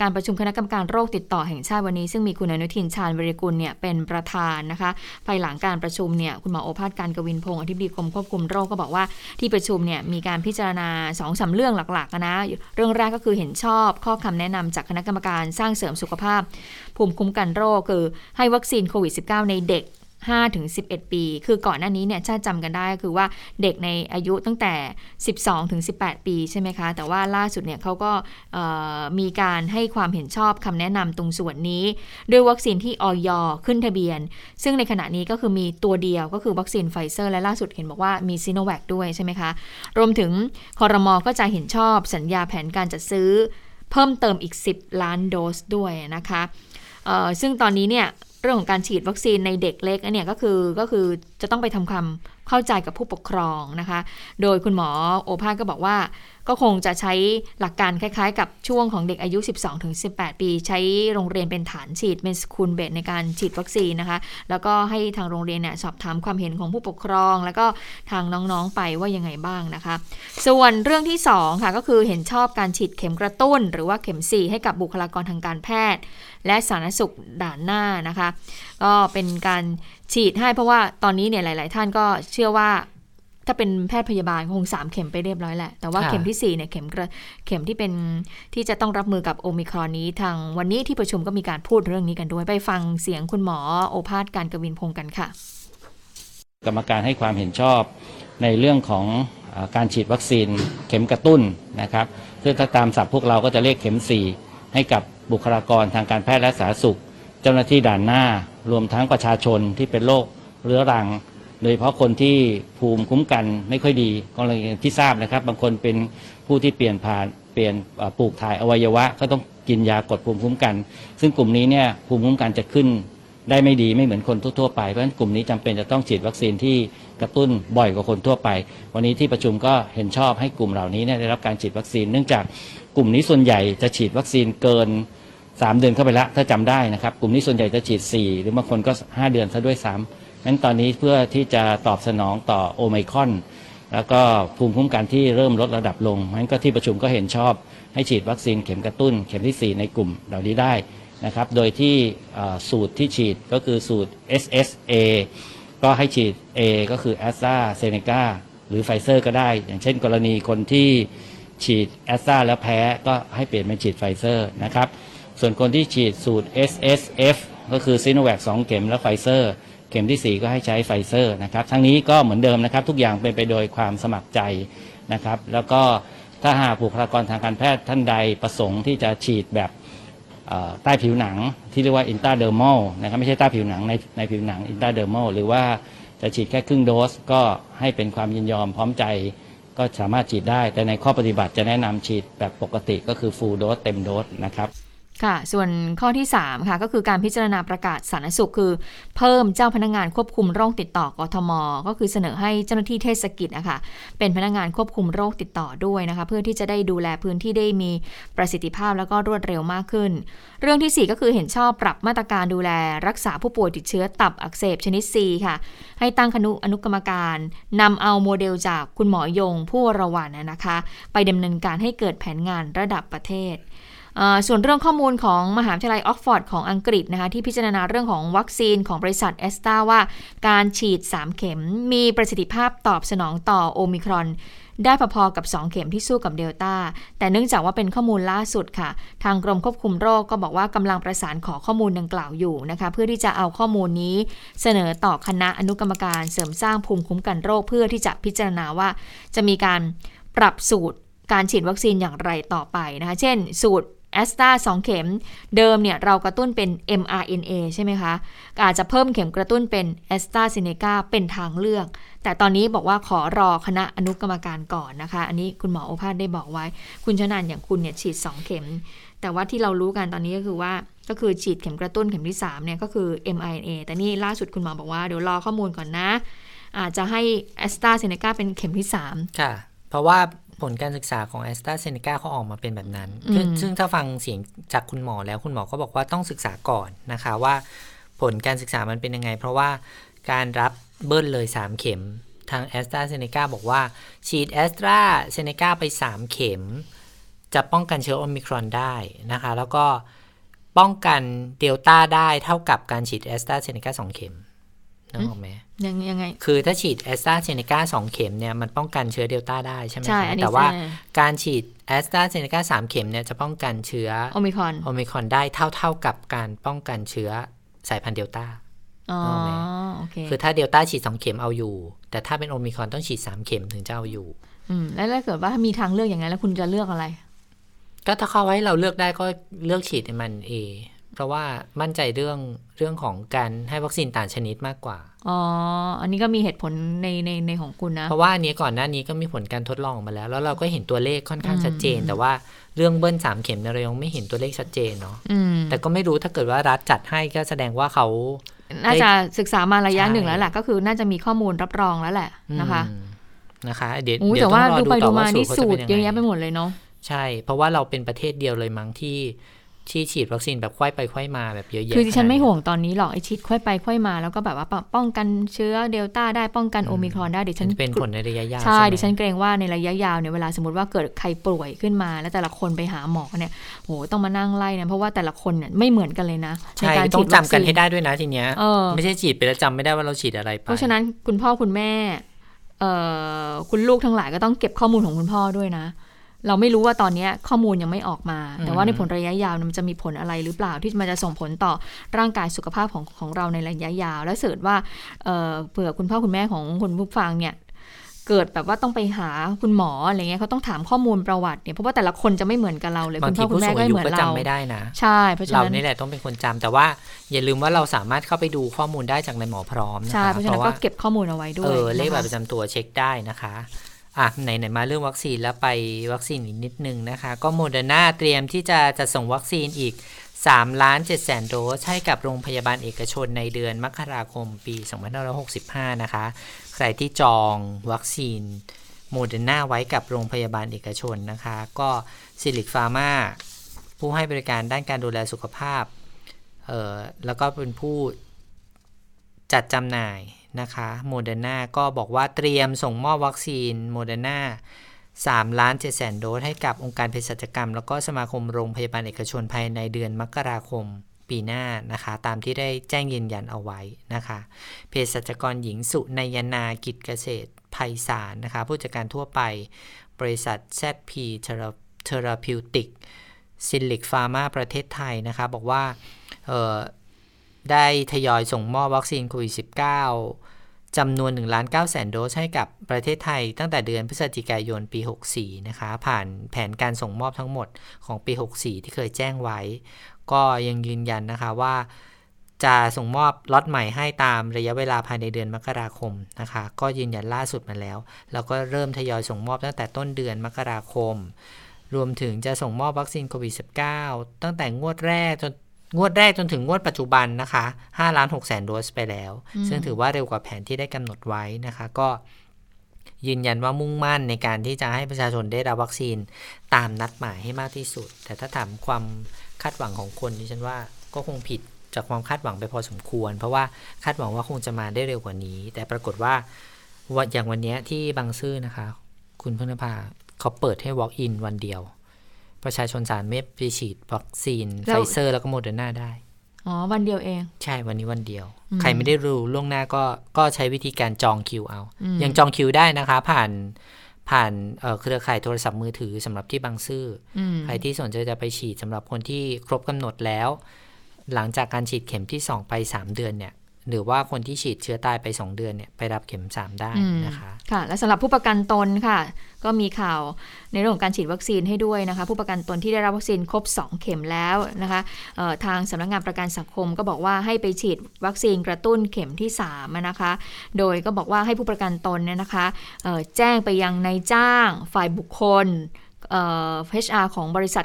การประชุมคณะกรรมการโรคติดต่อแห่งชาติวันนี้ซึ่งมีคุณอนุทินชาญวิริกุลเนี่ยเป็นประธานนะคะภายหลังการประชุมเนี่ยคุณหมอโอภาสการกวินพงศ์อธิบดีกรมควบคุมโรคก็บอกว่าที่ประชุมเนี่ยมีการพิจารณา 2-3 เรื่องหลักๆนะเรื่องแรกก็คือเห็นชอบข้อคำแนะนำจากคณะกรรมการสร้างเสริมสุขภาพภูมิคุ้มกันโรคคือให้วัคซีนโควิด -19 ในเด็ก 5-11 ปีคือก่อนหน้านี้เนี่ยถ้าจำกันได้ก็คือว่าเด็กในอายุตั้งแต่ 12-18 ปีใช่ไหมคะแต่ว่าล่าสุดเนี่ยเขาก็มีการให้ความเห็นชอบคำแนะนำตรงส่วนนี้ด้วยวัคซีนที่อย.ขึ้นทะเบียนซึ่งในขณะนี้ก็คือมีตัวเดียวก็คือวัคซีนไฟเซอร์และล่าสุดเห็นบอกว่ามีซิโนแวคด้วยใช่ไหมคะรวมถึงครม.ก็จะเห็นชอบสัญญาแผนการจัดซื้อเพิ่มเติมอีก10ล้านโดสด้วยนะคะซึ่งตอนนี้เนี่ยเรื่องของการฉีดวัคซีนในเด็กเล็กเนี่ยก็คือจะต้องไปทำความเข้าใจกับผู้ปกครองนะคะโดยคุณหมอโอภาสก็บอกว่าก็คงจะใช้หลักการคล้ายๆกับช่วงของเด็กอายุ 12-18 ปีใช้โรงเรียนเป็นฐานฉีดเป็นสกูลเบสในการฉีดวัคซีนนะคะแล้วก็ให้ทางโรงเรียนเนี่ยสอบถามความเห็นของผู้ปกครองแล้วก็ทางน้องๆไปว่ายังไงบ้างนะคะส่วนเรื่องที่2ค่ะก็คือเห็นชอบการฉีดเข็มกระตุ้นหรือว่าเข็ม4ให้กับบุคลากรทางการแพทย์และสาธารณสุขด่านหน้านะคะก็เป็นการฉีดให้เพราะว่าตอนนี้เนี่ยหลายๆท่านก็เชื่อว่าถ้าเป็นแพทย์พยาบาลคง3เข็มไปเรียบร้อยแหละแต่ว่าเข็มที่4เนี่ยเข็มที่เป็นที่จะต้องรับมือกับโอมิครอนนี้ทางวันนี้ที่ประชุมก็มีการพูดเรื่องนี้กันด้วยไปฟังเสียงคุณหมอโอภาสการกวินพงศ์กันค่ะกรรมการให้ความเห็นชอบในเรื่องของการฉีดวัคซีนเข็มกระตุ้นนะครับซึ่งถ้าตามศัพท์พวกเราก็จะเรียกเข็ม4ให้กับบุคลากรทางการแพทย์และสาธารณสุขเจ้าหน้าที่ด่านหน้ารวมทั้งประชาชนที่เป็นโรคเรื้อรังโดยเฉพาะคนที่ภูมิคุ้มกันไม่ค่อยดีก็เลยที่ทราบนะครับบางคนเป็นผู้ที่เปลี่ยนปลูกถ่ายอวัยวะก็ต้องกินยากดภูมิคุ้มกันซึ่งกลุ่มนี้เนี่ยภูมิคุ้มกันจะขึ้นได้ไม่ดีไม่เหมือนคนทั่วไปเพราะฉะนั้นกลุ่มนี้จำเป็นจะต้องฉีดวัคซีนที่กระตุ้นบ่อยกว่าคนทั่วไปวันนี้ที่ประชุมก็เห็นชอบให้กลุ่มเหล่านี้ได้รับการฉีดวัคซีนเนื่องจากกลุ่มนี้ส่วนใหญ่จะฉีดวัคซีนเกิน3 เดือนเข้าไปแล้วถ้าจำได้นะครับกลุ่มนี้ส่วนใหญ่จะฉีด4หรือบางคนก็5 เดือนซะด้วยซ้ำงั้นตอนนี้เพื่อที่จะตอบสนองต่อโอไมครอนแล้วก็ภูมิคุ้มกันที่เริ่มลดระดับลงงั้นก็ที่ประชุมก็เห็นชอบให้ฉีดวัคซีนเข็มกระตุ้นเข็มที่4ในกลุ่มเหล่านี้ได้นะครับโดยที่สูตรที่ฉีดก็คือสูตร SSA ก็ให้ฉีด A ก็คือ AstraZeneca หรือ Pfizer ก็ได้อย่างเช่นกรณีคนที่ฉีด Astra แล้วแพ้ก็ให้เปลี่ยนเป็นฉีด Pfizer นะครับส่วนคนที่ฉีดสูตร SSF ก็คือซิโนแวค2 เข็มและไฟเซอร์เข็มที่4ก็ให้ใช้ไฟเซอร์นะครับทั้งนี้ก็เหมือนเดิมนะครับทุกอย่างเป็นไปโดยความสมัครใจนะครับแล้วก็ถ้าหากบุคลากรทางการแพทย์ท่านใดประสงค์ที่จะฉีดแบบใต้ผิวหนังที่เรียกว่าอินตราเดอร์มอลนะครับไม่ใช่ใต้ผิวหนังในผิวหนังอินตราเดอร์มอลหรือว่าจะฉีดแค่ครึ่งโดสก็ให้เป็นความยินยอมพร้อมใจก็สามารถฉีดได้แต่ในข้อปฏิบัติจะแนะนำฉีดแบบปกติก็คือฟูลโดสเต็มโดสนะครับค่ะส่วนข้อที่3ค่ะก็คือการพิจารณาประกาศสาธารณสุขคือเพิ่มเจ้าพนักงานควบคุมโรคติดต่อกทม.ก็คือเสนอให้เจ้าหน้าที่เทศกิจนะคะเป็นพนักงานควบคุมโรคติดต่อด้วยนะคะเพื่อที่จะได้ดูแลพื้นที่ได้มีประสิทธิภาพแล้วก็รวดเร็วมากขึ้นเรื่องที่4ก็คือเห็นชอบปรับมาตรการดูแลรักษาผู้ป่วยติดเชื้อตับอักเสบชนิด C ค่ะให้ตั้งอนุกรรมการนำเอาโมเดลจากคุณหมอยงผู้วรวรรณนะคะไปดำเนินการให้เกิดแผนงานระดับประเทศส่วนเรื่องข้อมูลของมหาวิทยาลัยออกฟอร์ดของอังกฤษนะคะที่พิจารณาเรื่องของวัคซีนของบริษัทแอสตราว่าการฉีด3เข็มมีประสิทธิภาพตอบสนองต่อโอมิครอนได้พอๆกับ2เข็มที่สู้กับเดลต้าแต่เนื่องจากว่าเป็นข้อมูลล่าสุดค่ะทางกรมควบคุมโรคก็บอกว่ากำลังประสานขอข้อมูลดังกล่าวอยู่นะคะเพื่อที่จะเอาข้อมูลนี้เสนอต่อคณะอนุกรรมการเสริมสร้างภูมิคุ้มกันโรคเพื่อที่จะพิจารณาว่าจะมีการปรับสูตรการฉีดวัคซีนอย่างไรต่อไปนะคะเช่นสูตรแอสตรา2เข็มเดิมเนี่ยเรากระตุ้นเป็น mRNA ใช่ไหมคะอาจจะเพิ่มเข็มกระตุ้นเป็น AstraZeneca เป็นทางเลือกแต่ตอนนี้บอกว่าขอรอคณะอนุกรรมการก่อนนะคะอันนี้คุณหมอโอภาสได้บอกไว้คุณชนานอย่างคุณเนี่ยฉีด2เข็มแต่ว่าที่เรารู้กันตอนนี้ก็คือฉีดเข็มกระตุ้นเข็มที่3เนี่ยก็คือ mRNA แต่นี่ล่าสุดคุณหมอบอกว่าเดี๋ยวรอข้อมูลก่อนนะอาจจะให้ AstraZeneca เป็นเข็มที่3ค่ะเพราะว่าผลการศึกษาของ AstraZeneca เขาออกมาเป็นแบบนั้นซึ่งถ้าฟังเสียงจากคุณหมอแล้วคุณหมอก็บอกว่าต้องศึกษาก่อนนะคะว่าผลการศึกษามันเป็นยังไงเพราะว่าการรับเบิ้ลเลย3เข็มทาง AstraZeneca บอกว่าฉีด AstraZeneca ไป3เข็มจะป้องกันเชื้อโอมิครอนได้นะคะแล้วก็ป้องกันเดลต้าได้เท่ากับการฉีด AstraZeneca 2เข็มนะหมอแม่ยังไงคือถ้าฉีด AstraZeneca 2 เข็มเนี่ยมันป้องกันเชื้อเดลต้าได้ใช่ไหมคะแต่ว่าการฉีด AstraZeneca 3 เข็มเนี่ยจะป้องกันเชื้อโอมิครอนได้เท่ากับการป้องกันเชื้อสายพันธุ์เดลต้าอ๋อโอเคคือถ้าเดลต้าฉีด2 เข็มเอาอยู่แต่ถ้าเป็นโอมิครอนต้องฉีด3 เข็มถึงจะเอาอยู่แล้วถ้าเกิดว่ามีทางเลือกอย่างนั้นแล้วคุณจะเลือกอะไรก็ถ้าเขาให้เราเลือกได้ก็เลือกฉีดมันเอเพราะว่ามั่นใจเรื่องของการให้วัคซีนต่างชนิดมากกว่าอ๋ออันนี้ก็มีเหตุผลในของคุณนะเพราะว่าอันนี้ก่อนหน้านี้ก็มีผลการทดลองมาแล้วเราก็เห็นตัวเลขค่อนข้างชัดเจนแต่ว่าเรื่องเบิ้ล3เข็มเรายังไม่เห็นตัวเลขชัดเจนเนาะแต่ก็ไม่รู้ถ้าเกิดว่ารัฐจัดให้ก็แสดงว่าเขาน่าจะศึกษามาระยะหนึ่งแล้วแหละก็คือน่าจะมีข้อมูลรับรองแล้วแหละนะคะเดี๋ยวต้องรอดูต่อว่าสูตรเยอะแยะไปหมดเลยเนาะใช่เพราะว่าเราเป็นประเทศเดียวเลยมั้งที่ฉีดวัคซีนแบบไขว้ไปไขว้มาแบบเยอะๆคือดิฉันไม่ห่วงตอนนี้หรอกไอ้ฉีดไขว้ไปไขว้มาแล้วก็แบบว่าป้องกันเชื้อเดลต้าได้ป้องกันโอมิครอนได้ดิฉันเป็นผลในระยะยาวใช่ดิฉันเกรงว่าในระยะยาวเนี่ยเวลาสมมติว่าเกิดใครป่วยขึ้นมาแล้วแต่ละคนไปหาหมอเนี่ยโหต้องมานั่งไล่นะเพราะว่าแต่ละคนเนี่ยไม่เหมือนกันเลยนะในการฉีดต้องจำกันให้ได้ด้วยนะทีเนี้ยไม่ใช่ฉีดไปแล้วจำไม่ได้ว่าเราฉีดอะไรไปเพราะฉะนั้นคุณพ่อคุณแม่คุณลูกทั้งหลายก็ต้องเก็บข้อมูลของคุณพ่อด้วยนะเราไม่รู้ว่าตอนนี้ข้อมูลยังไม่ออกมาแต่ว่าในผลระยะยาวมันจะมีผลอะไรหรือเปล่าที่มันจะส่งผลต่อร่างกายสุขภาพของเราในระยะยาวและเสิร์ชว่าเผื่อคุณพ่อคุณแม่ของคุณผู้ฟังเนี่ยเกิดแบบว่าต้องไปหาคุณหมออะไรเงี้ยเขาต้องถามข้อมูลประวัติเนี่ยเพราะว่าแต่ละคนจะไม่เหมือนกับเราเลยคุณพ่อคุณแม่ก็เหมือนเราจำไม่ได้นะใช่เพราะฉะนั้นเรานี่แหละต้องเป็นคนจำแต่ว่าอย่าลืมว่าเราสามารถเข้าไปดูข้อมูลได้จากในหมอพร้อมนะคะใช่เพราะฉะนั้นก็เก็บข้อมูลเอาไว้ด้วยเลขบัตรประจำตัวเช็คได้นะคะไหนมาเรื่องวัคซีนแล้วไปวัคซีนอีกนิดนึงนะคะก็ Moderna เตรียมที่จะจัดส่งวัคซีนอีก 3,700,000 โดสให้กับโรงพยาบาลเอกชนในเดือนมกราคมปี2565นะคะใครที่จองวัคซีน Moderna ไว้กับโรงพยาบาลเอกชนนะคะก็ซิลิคฟาร์มาผู้ให้บริการด้านการดูแลสุขภาพแล้วก็เป็นผู้จัดจำหน่ายนะคะ Moderna ก็บอกว่าเตรียมส่งมอบวัคซีน Moderna 3,700,000 โดสให้กับองค์การเภสัชกรรมแล้วก็สมาคมโรงพยาบาลเอกชนภายในเดือนมกราคมปีหน้านะคะตามที่ได้แจ้งยืนยันเอาไว้นะคะเภสัชกรหญิงสุนัยนากิจเกษตรไพศาลนะคะผู้จัดการทั่วไปบริษัท ZP Therapeutic Silic Pharma ประเทศไทยนะคะบอกว่า ได้ทยอยส่งมอบวัคซีนโควิด -19 จำนวน 1,900,000 โดสให้กับประเทศไทยตั้งแต่เดือนพฤศจิกายนปี64นะคะผ่านแผนการส่งมอบทั้งหมดของปี64ที่เคยแจ้งไว้ก็ยังยืนยันนะคะว่าจะส่งมอบล็อตใหม่ให้ตามระยะเวลาภายในเดือนมกราคมนะคะก็ยืนยันล่าสุดมาแล้วแล้วก็เริ่มทยอยส่งมอบตั้งแต่ต้นเดือนมกราคมรวมถึงจะส่งมอบวัคซีนโควิด -19 ตั้งแต่งวดแรกจนถึงงวดปัจจุบันนะคะ 5,600,000 โดสไปแล้วซึ่งถือว่าเร็วกว่าแผนที่ได้กำหนดไว้นะคะก็ยืนยันว่ามุ่งมั่นในการที่จะให้ประชาชนได้รับวัคซีนตามนัดหมายให้มากที่สุดแต่ถ้าถามความคาดหวังของคนดิฉันว่าก็คงผิดจากความคาดหวังไปพอสมควรเพราะว่าคาดหวังว่าคงจะมาได้เร็วกว่านี้แต่ปรากฏว่าอย่างวันนี้ที่บางซื่อนะคะคุณพฤนภาเขาเปิดให้ walk in วันเดียวประชาชนสามารถไปฉีดวัคซีนไฟเซอร์แล้วก็โมเดอร์นาได้อ๋อวันเดียวเองใช่วันนี้วันเดียวใครไม่ได้รู้ล่วงหน้าก็ใช้วิธีการจองคิวเอายังจองคิวได้นะคะผ่านเครือข่ายโทรศัพท์มือถือสำหรับที่บางซื่อใครที่สนใจจะไปฉีดสำหรับคนที่ครบกำหนดแล้วหลังจากการฉีดเข็มที่2ไป3เดือนเนี่ยหรือว่าคนที่ฉีดเชื้อตายไป2เดือนเนี่ยไปรับเข็ม3ได้นะคะค่ะและสำหรับผู้ประกันตนค่ะก็มีข่าวในเรื่องของการฉีดวัคซีนให้ด้วยนะคะผู้ประกันตนที่ได้รับวัคซีนครบ2เข็มแล้วนะคะทางสำนักงานประกันสังคมก็บอกว่าให้ไปฉีดวัคซีนกระตุ้นเข็มที่3นะคะโดยก็บอกว่าให้ผู้ประกันตนเนี่ยนะคะแจ้งไปยังนายจ้างฝ่ายบุคคลHR ของบริษัท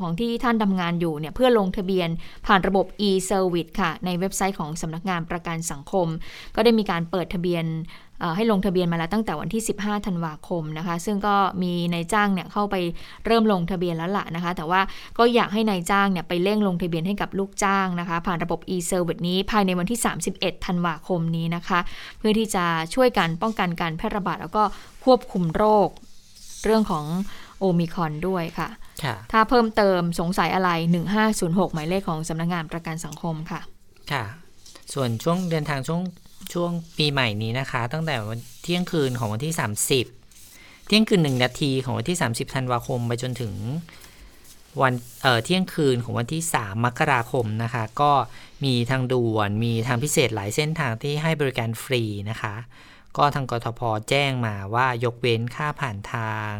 ของที่ท่านทำงานอยู่เนี่ยเพื่อลงทะเบียนผ่านระบบ e-service ค่ะในเว็บไซต์ของสำนักงานประกันสังคมก็ได้มีการเปิดทะเบียนให้ลงทะเบียนมาแล้วตั้งแต่วันที่15ธันวาคมนะคะซึ่งก็มีนายจ้างเนี่ยเข้าไปเริ่มลงทะเบียนแล้วล่ะนะคะแต่ว่าก็อยากให้นายจ้างเนี่ยไปเร่งลงทะเบียนให้กับลูกจ้างนะคะผ่านระบบ e-service นี้ภายในวันที่31ธันวาคมนี้นะคะเพื่อที่จะช่วยกันป้องกันการแพร่ระบาดแล้วก็ควบคุมโรคเรื่องของโอมิคอนด้วยค่ะถ้าเพิ่มเติมสงสัยอะไร1506หมายเลขของสำนักงานประกันสังคมค่ะค่ะส่วนช่วงเดินทางช่วงปีใหม่นี้นะคะตั้งแต่วันเที่ยงคืนของวันที่30เที่ยงคืน1นาทีของวันที่30ธันวาคมไปจนถึงวันเที่ยงคืนของวันที่3มกราคมนะคะก็มีทางด่วนมีทางพิเศษหลายเส้นทางที่ให้บริการฟรีนะคะก็ทางกทพ.แจ้งมาว่ายกเว้นค่าผ่านทาง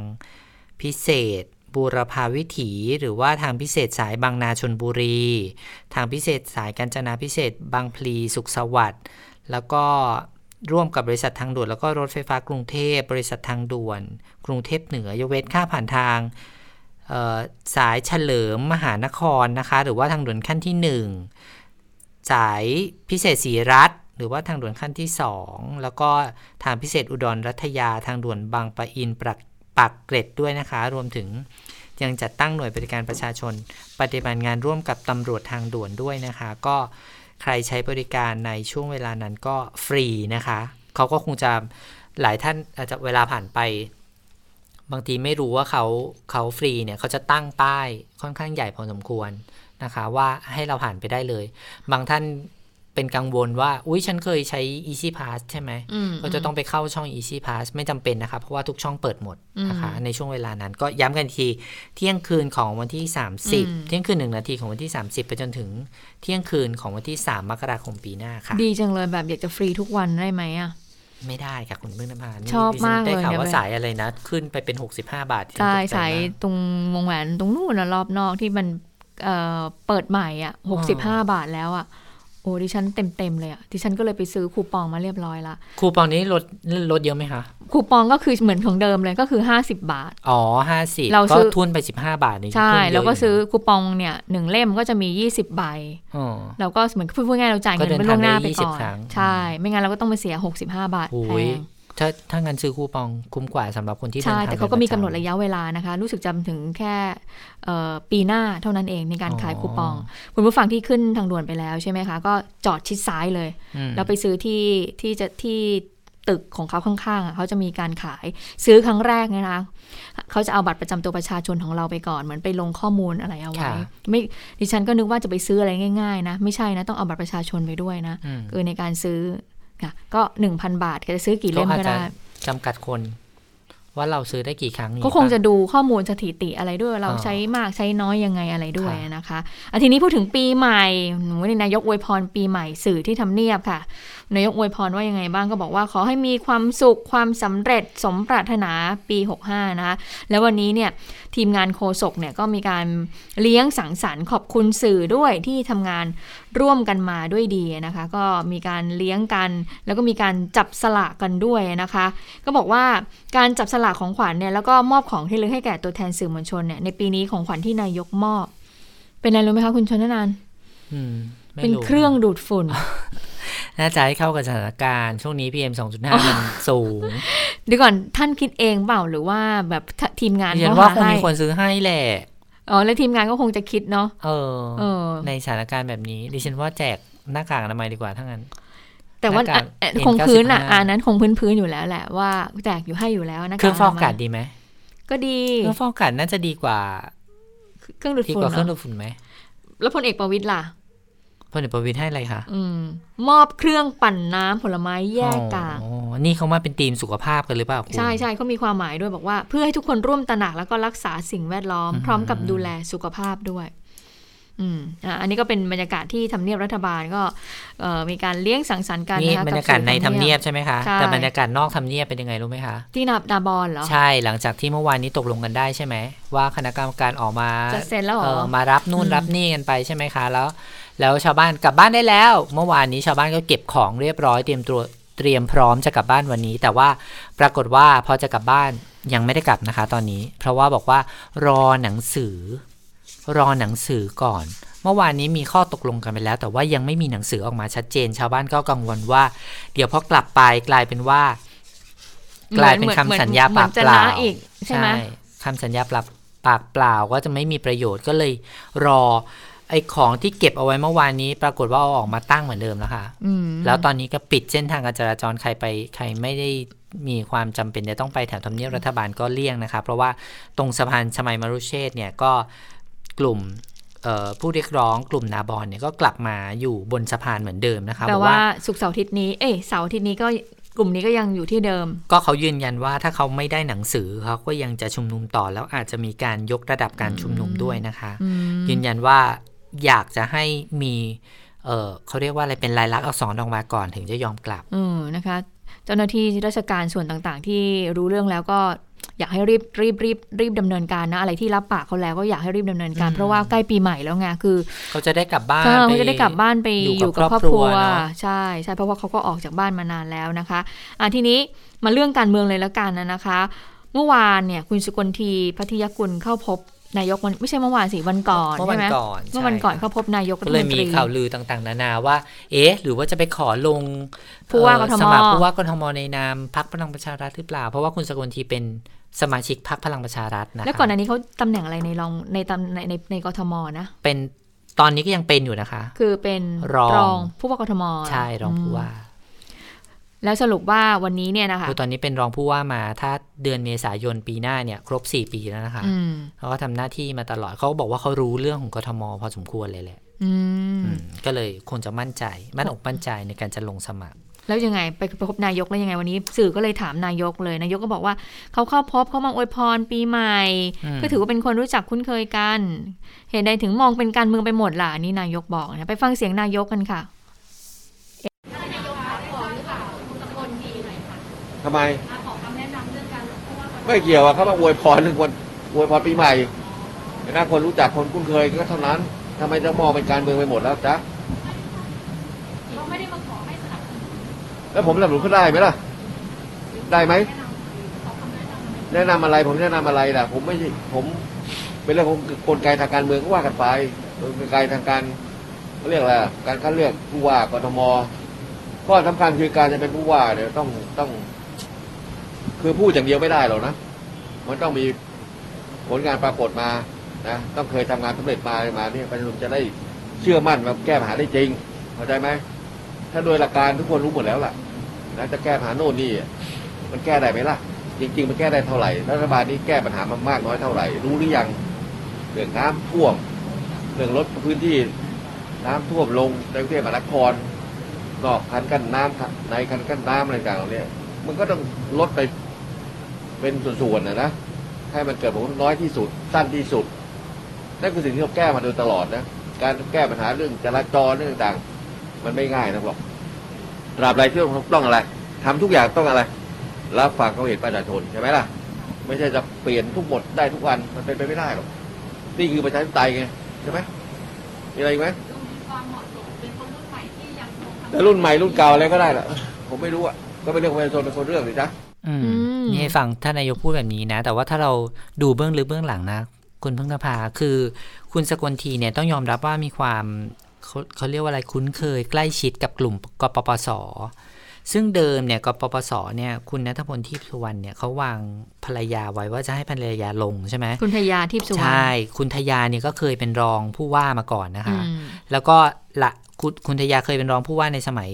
พิเศษบูรพาวิถีหรือว่าทางพิเศษสายบางนาชลบุรีทางพิเศษสายกาญจนาพิเศษบางพลีสุขสวัสดิ์แล้วก็ร่วมกับบริษัททางด่วนแล้วก็รถไฟฟ้ากรุงเทพบริษัททางด่วนกรุงเทพเหนือยกเว้นค่าผ่านทางสายเฉลิมมหานครนะคะหรือว่าทางด่วนขั้นที่1สายพิเศษศรีรัตน์หรือว่าทางด่วนขั้นที่2แล้วก็ทางพิเศษอุดรรัตยาทางด่วนบางปะอินปากเกร็ดด้วยนะคะรวมถึงยังจัดตั้งหน่วยบริการประชาชนปฏิบัติงานร่วมกับตำรวจทางด่วนด้วยนะคะก็ใครใช้บริการในช่วงเวลานั้นก็ฟรีนะคะเขาก็คงจะหลายท่านอาจจะเวลาผ่านไปบางทีไม่รู้ว่าเขาฟรีเนี่ยเขาจะตั้งป้ายค่อนข้างใหญ่พอสมควรนะคะว่าให้เราผ่านไปได้เลยบางท่านเป็นกังวลว่าอุ๊ยฉันเคยใช้ Easy Pass ใช่ไหมก็จะต้องไปเข้าช่อง Easy Pass ไม่จำเป็นนะคะเพราะว่าทุกช่องเปิดหมดนะคะในช่วงเวลานั้นก็ย้ำกันทีเที่ยงคืนของวันที่30เที่ยงคืน1นาทีของวันที่30ไปจนถึงเที่ยงคืนของวันที่3มกราคมปีหน้าค่ะดีจังเลยแบบอยากจะฟรีทุกวันได้ไหมอ่ะไม่ได้ค่ะคุณพึ่งน้ำพาชอบมากเลยได้ข่าวว่าสายอะไรนะขึ้นไปเป็น65บาทใช่สายตรงวงแหวนตรงนู่นนะรอบนอกที่มันเปิดใหม่อ่ะ65บาทแล้วอ่ะโอ้ดิฉันเต็มเลยอ่ะดิฉันก็เลยไปซื้อคูปองมาเรียบร้อยละคูปองนี้ลดเยอะไหมคะคูปองก็คือเหมือนของเดิมเลยก็คือ50บาทอ๋อ50เราซื้อทุนไป15บาทนี่ใช่แล้วก็ซื้อคูปองเนี่ย1เล่มก็จะมี20ใบเราก็เหมือนพูดง่ายเราจ่ายเงินไปล่วงหน้าไปก่อนใช่ไม่งั้นเราก็ต้องมาเสีย65บาทแพงถ้างั้นซื้อคูปองคุ้มกว่าสำหรับคนที่เดินทางใช่แต่เขาก็มีกำหนดระยะเวลานะคะรู้สึกจำถึงแค่ปีหน้าเท่านั้นเองในการขายคูปองคุณผู้ฟังที่ขึ้นทางด่วนไปแล้วใช่ไหมคะก็จอดชิดซ้ายเลยแล้วไปซื้อที่ตึกของเขาข้างๆเขาจะมีการขายซื้อครั้งแรกนะคะเขาจะเอาบัตรประจำตัวประชาชนของเราไปก่อนเหมือนไปลงข้อมูลอะไรเอาไว้ไม่ดิฉันก็นึกว่าจะไปซื้ออะไรง่ายๆนะไม่ใช่นะต้องเอาบัตรประชาชนไปด้วยนะคือในการซื้อก็ 1,000 บาทก็จะซื้อกี่เล่มก็ได้จำกัดคน ว่าเราซื้อได้กี่ครั้งก็คงจะดูข้อมูลสถิติอะไรด้วยเราใช้มากใช้น้อยยังไงอะไรด้วยนะคะทีนี้พูดถึงปีใหม่หนูนายกอวยพรปีใหม่สื่อที่ทำเนียบค่ะนายกอวยพรว่ายังไงบ้างก็บอกว่าขอให้มีความสุขความสำเร็จสมปรารถนาปี65นะคะแล้ววันนี้เนี่ยทีมงานโฆษกเนี่ยก็มีการเลี้ยงสังสรรค์ขอบคุณสื่อด้วยที่ทำงานร่วมกันมาด้วยดีนะคะก็มีการเลี้ยงกันแล้วก็มีการจับสลากกันด้วยนะคะก็บอกว่าการจับสลากของขวัญเนี่ยแล้วก็มอบของที่ระลึกให้แก่ตัวแทนสื่อมวลชนเนี่ยในปีนี้ของขวัญที่นายกมอบเป็นอะไรรู้ไหมคะคุณชนนันท์เป็นเครื่องดูดฝุ่น น่าจะให้เข้ากับสถานการณ์ช่วงนี้ PM 2.5 มันสูงเดี๋ยวก่อนท่านคิดเองเปล่าหรือว่าแบบทีมงานเขาว่าคงมีคนซื้อให้แหละอ๋อแล้วทีมงานก็คงจะคิดเนาะในสถานการณ์แบบนี้ดิฉันว่าแจกหน้ากากอนามัยดีกว่าทั้งนั้นแต่ว่าคงพื้นอ่ะอันนั้นคงพื้นอยู่แล้วแหละว่าแจกอยู่ให้อยู่แล้วนะคะเครื่องฟอกอากาศดีไหมก็ดีเครื่องฟอกอากาศน่าจะดีกว่าเครื่องดูดฝุ่นดีกว่าเครื่องดูดฝุ่นไหมแล้วพลเอกประวิตรล่ะพลเอกประวิตรให้อะไรคะมอบเครื่องปั่นน้ำผลไม้แยกกากนี่เขามาเป็นธีมสุขภาพกันหรือเปล่าคุณใช่ใช่เขามีความหมายด้วยบอกว่าเพื่อให้ทุกคนร่วมตระหนักแล้วก็รักษาสิ่งแวดล้อมพร้อมกับดูแลสุขภาพด้วยอันนี้ก็เป็นบรรยากาศที่ทำเนียบรัฐบาลก็มีการเลี้ยงสังสรรค์กันนะคะบรรยากาศในทำเนียบใช่ไหมคะแต่บรรยากาศนอกทำเนียบเป็นยังไงรู้ไหมคะที่นาบอนเหรอใช่หลังจากที่เมื่อวานนี้ตกลงกันได้ใช่ไหมว่าคณะกรรมการออกมาจะเซ็นแล้วมารับนู่นรับนี่กันไปใช่ไหมคะแล้วชาวบ้านกลับบ้านได้แล้วเมื่อวานนี้ชาวบ้านก็เก็บของเรียบร้อยเตรียมพร้อมจะกลับบ้านวันนี้แต่ว่าปรากฏว่าพอจะกลับบ้านยังไม่ได้กลับนะคะตอนนี้เพราะว่าบอกว่ารอหนังสือก่อนเมื่อวานนี้มีข้อตกลงกันไปแล้วแต่ว่ายังไม่มีหนังสือออกมาชัดเจนชาวบ้านก็กังวลว่าเดี๋ยวพอกลับไปกลายเป็นคำสัญญาปากเปล่าอีกใช่ไหมคำสัญญาปากเปล่าก็จะไม่มีประโยชน์ก็เลยรอไอ้ของที่เก็บเอาไว้เมื่อวานนี้ปรากฏว่าเอาออกมาตั้งเหมือนเดิมแล้วค่ะแล้วตอนนี้ก็ปิดเส้นทางการจราจรใครไม่ได้มีความจำเป็นจะต้องไปแถวทำเนียบรัฐบาลก็เลี่ยงนะคะเพราะว่าตรงสะพานชมัยมรุเชษเนี่ยก็กลุ่มผู้เรียกร้องกลุ่มนาบอนเนี่ยก็กลับมาอยู่บนสะพานเหมือนเดิมนะคะแต่ว่าศุกร์เสาร์อาทิตย์นี้เสาร์อาทิตย์นี้ก็กลุ่มนี้ก็ยังอยู่ที่เดิมก็เขายืนยันว่าถ้าเขาไม่ได้หนังสือเขาก็ยังจะชุมนุมต่อแล้วอาจจะมีการยกระดับการชุมนุมด้วยนะคะยืนยันว่าอยากจะให้มีเขาเรียกว่าอะไรเป็นลายลักษณ์อักษรออกมาก่อนถึงจะยอมกลับนะคะเจ้าหน้าที่ราชการส่วนต่างๆที่รู้เรื่องแล้วก็อยากให้รีบดำเนินการนะอะไรที่รับปากเขาแล้วก็อยากให้รีบดำเนินการเพราะว่าใกล้ปีใหม่แล้วไงคือเขาจะได้กลับบ้านไปอยู่กับครอบครัวใช่ใช่เพราะว่าเขาก็ออกจากบ้านมานานแล้วนะคะทีนี้มาเรื่องการเมืองเลยแล้วกันนะคะเมื่อวานเนี่ยคุณสุกลทีพัทยกุลเข้าพบนายกมันไม่ใช่เมื่อวานสิวันก่อนใช่ไหมเมื่อวันก่อนเขาพบนายกรัฐมนตรีเลยมีข่าวลือต่างๆนานาว่าหรือว่าจะไปขอลงผู้ว่ากทมสมัครผู้ว่ากทมในนามพรรคพลังประชารัฐหรือเปล่าเพราะว่าคุณสกลทีเป็นสมาชิกพรรคพลังประชารัฐนะแล้วก่อนหน้านี้เขาตำแหน่งอะไรในรองในกทมนะเป็นตอนนี้ก็ยังเป็นอยู่นะคะคือเป็นรองผู้ว่ากทมใช่รองผู้ว่าแล้วสรุปว่าวันนี้เนี่ยนะคะตอนนี้เป็นรองผู้ว่ามาถ้าเดือนเมษายนปีหน้าเนี่ยครบ4ปีแล้วนะคะเขาก็ทำหน้าที่มาตลอดเขาบอกว่าเขารู้เรื่องของกทมพอสมควรเลยแหละก็เลยคงจะมั่นอกมั่นใจในการจะลงสมัครแล้วยังไงไปพบนายกแล้วยังไงวันนี้สื่อก็เลยถามนายกเลยนายกก็บอกว่าเขาเข้าพบเขามาอวยพรปีใหม่ก็ถือว่าเป็นคนรู้จักคุ้นเคยกันเห็นใดถึงมองเป็นการเมืองไปหมดล่ะนี่นายกบอกนะไปฟังเสียงนายกกันค่ะทำไมขอคำแนะนำเรื่องการไม่เกี่ยวอะเขามาอวยพรหนึ่งวันอวยพรปีใหม่ถ้าคนรู้จักคนคุ้นเคยก็เท่านั้นทำไมจะมองเป็นการเมืองไปหมดแล้วจ๊ะเขาไม่ได้มาขอให้สนับสนุนแล้วผมสนับสนุนเขาได้ไหมล่ะได้ไหมแนะนำอะไรผมแนะนำอะไรล่ะผมไม่ใช่ผมเป็นเรื่องของกลไกทางการเมืองก็ว่ากันไปกลไกทางการเรียกอะไรการคัดเลือกผู้ว่ากทมก็สำคัญคือการจะเป็นผู้ว่าเนี่ยต้องคือพูดอย่างเดียวไม่ได้หรอกนะมันต้องมีผลงานปรากฏมานะต้องเคยทำงานสำเร็จมาเนี่ยประชาชนจะได้เชื่อมั่นว่าแก้ปัญหาได้จริงเข้าใจไหมถ้าโดยหลักการทุกคนรู้หมดแล้วล่ะนะจะแก้ปัญหาโน่นนี่มันแก้ได้ไหมล่ะจริงๆมันแก้ได้เท่าไหร่รัฐบาลนี้แก้ปัญหามามากน้อยเท่าไหร่รู้หรือยังเรื่องน้ำท่วมเรื่องลดพื้นที่น้ำท่วมลงในกรุงเทพมหานครนอกคันกั้นน้ำในคันกั้นน้ำอะไรต่างๆเนี่ยมันก็ต้องลดไป เป็นส่วนๆนะให้มันเกิดผลน้อยที่สุดสั้นที่สุดนั่นคือสิ่งที่เราแก้มาโดยตลอดนะการแก้ปัญหาเรื่องจราจรเรื่องต่างๆมันไม่ง่ายนะหรอกตราบใดที่ต้องอะไรทำทุกอย่างต้องอะไรรับฟังความเห็นประชาชนใช่ไหมล่ะไม่ใช่จะเปลี่ยนทุกบทได้ทุกวันมันเป็นไปไม่ได้หรอกนี่คือประชาธิปไตยไงใช่ไหมมีอะไรอีกไหมแต่รุ่นใหม่รุ่นเก่าอะไรก็ได้ล่ะผมไม่รู้อ่ะก็เป็นเรื่องของประชาชนเป็นคนเรื่องเลยจ้ะนี่ฟังท่านนายกพูดแบบนี้นะแต่ว่าถ้าเราดูเบื้องลึกเบื้องหลังนะคุณพึ่งนภาคือคุณสกลทีเนี่ยต้องยอมรับว่ามีความเขาเรียกว่าอะไรคุ้นเคยใกล้ชิดกับกลุ่มกปปส.ซึ่งเดิมเนี่ยกปปส.เนี่ยคุณณัฐพลทิพย์สุวรรณเนี่ยเขาวางภรรยาไว้ว่าจะให้ภรรยาลงใช่ไหมคุณทยาทิพย์สุวรรณใช่คุณทยาเนี่ยก็เคยเป็นรองผู้ว่ามาก่อนนะคะแล้วก็ละคุณทยาเคยเป็นรองผู้ว่าในสมัย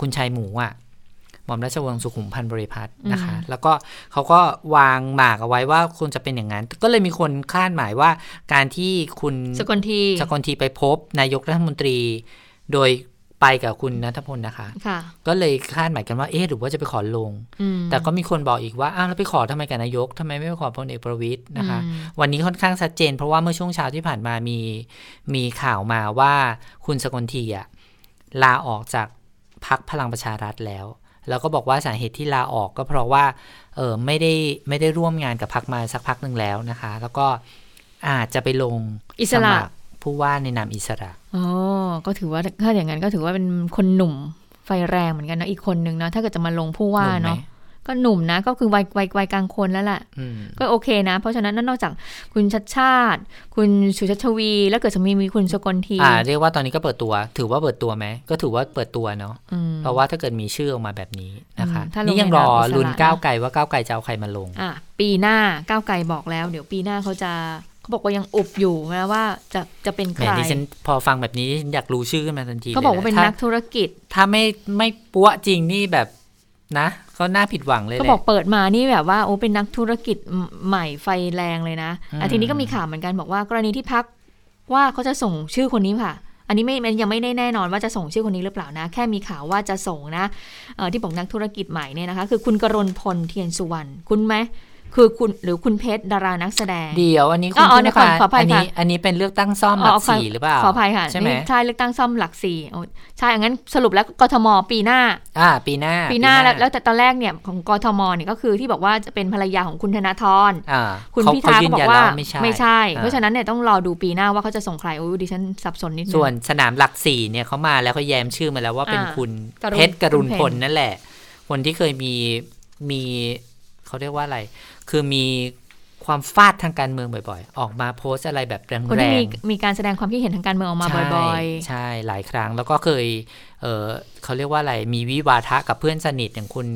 คุณชายหมูอ่ะหม่อมราชวงศ์สุขุมพันธ์บริพัตรนะคะแล้วก็เขาก็วางหมากเอาไว้ว่าควรจะเป็นอย่างนั้นก็เลยมีคนคาดหมายว่าการที่คุณสกลทีไปพบนายกรัฐมนตรีโดยไปกับคุณณัฐพลนะคะก็เลยคาดหมายกันว่าเอ๊ะหรือว่าจะไปขอลงแต่ก็มีคนบอกอีกว่าอ้าวแล้วไปขอทำไมกับนายกทำไมไม่ไปขอพลเอกประวิตรนะคะวันนี้ค่อนข้างชัดเจนเพราะว่าเมื่อช่วงเช้าที่ผ่านมามีข่าวมาว่าคุณสกลทีอะลาออกจากพรรคพลังประชารัฐแล้วแล้วก็บอกว่าสาเหตุที่ลาออกก็เพราะว่าไม่ได้ร่วมงานกับพรรคมาสักพักหนึ่งแล้วนะคะแล้วก็อาจจะไปลงอิสระผู้ว่าในนามอิสระอ๋อก็ถือว่าถ้าอย่างนั้นก็ถือว่าเป็นคนหนุ่มไฟแรงเหมือนกันเนาะอีกคนนึงเนาะถ้าเกิดจะมาลงผู้ว่าเนาะก็หนุ่มนะก็คือวัยกลางคนแล้วแหละก็โอเคนะเพราะฉะนั้นนอกจากคุณชัชชาติคุณสุชัชวีแล้วเกิดจะมีคุณสกลทีเรียกว่าตอนนี้ก็เปิดตัวถือว่าเปิดตัวไหมก็ถือว่าเปิดตัวเนาะเพราะว่าถ้าเกิดมีชื่อออกมาแบบนี้นะคะนี่ยังรอลุ้นก้าวไกลว่าก้าวไกลจะเอาใครมาลงปีหน้าก้าวไกลบอกแล้วเดี๋ยวปีหน้าเขาบอกว่ายังอุบอยู่นะว่าจะเป็นใครดิฉันพอฟังแบบนี้อยากรู้ชื่อขึ้นมาทันทีเขาบอกว่าเป็นนักธุรกิจถ้าไม่ปั้วจริงนี่แบบนะก็น่าผิดหวังเลยแหละก็บอกเปิดมานี่แบบว่าโอ้เป็นนักธุรกิจใหม่ไฟแรงเลยนะทีนี้ก็มีข่าวเหมือนกันบอกว่ากรณีที่พรรคว่าเขาจะส่งชื่อคนนี้ค่ะอันนี้ไม่ยังไม่แน่นอนว่าจะส่งชื่อคนนี้หรือเปล่านะแค่มีข่าวว่าจะส่งนะที่บอกนักธุรกิจใหม่เนี่ยนะคะคือคุณกรณพลเทียนสุวรรณคุณไหมคือคุณหรือคุณเพชรดารานักแสดงเดี๋ยวอันนี้คุณผู้ชมอันนี้เป็นเลือกตั้งซ่อมหลักสี่หรือเปล่าขออภัยค่ะใช่ไหมใช่เลือกตั้งซ่อมหลักสี่ใช่งั้นสรุปแล้วกทมปีหน้าปีหน้าแล้วแต่ตอนแรกเนี่ยของกทมเนี่ยก็คือที่บอกว่าจะเป็นภรรยาของคุณธนาธรคุณพิธาก็บอกว่าไม่ใช่เพราะฉะนั้นเนี่ยต้องรอดูปีหน้าว่าเขาจะส่งใครโอ้ดิฉันสับสนนิดนึงส่วนสนามหลักสี่เนี่ยเขามาแล้วเขาแย้มชื่อมาแล้วว่าเป็นคุณเพชรกรุณพลนั่นแหละคนที่เคยมีเขาเรียกว่าอะไรคือมีความฟาดทางการเมืองบ่อยๆออกมาโพสอะไรแบบแรงๆคนที่มีการแสดงความคิดเห็นทางการเมืองออกมาบ่อยๆใช่หลายครั้งแล้วก็เคยเขาเรียกว่าอะไรมีวิวาทะกับเพื่อนสนิทอย่างคุณ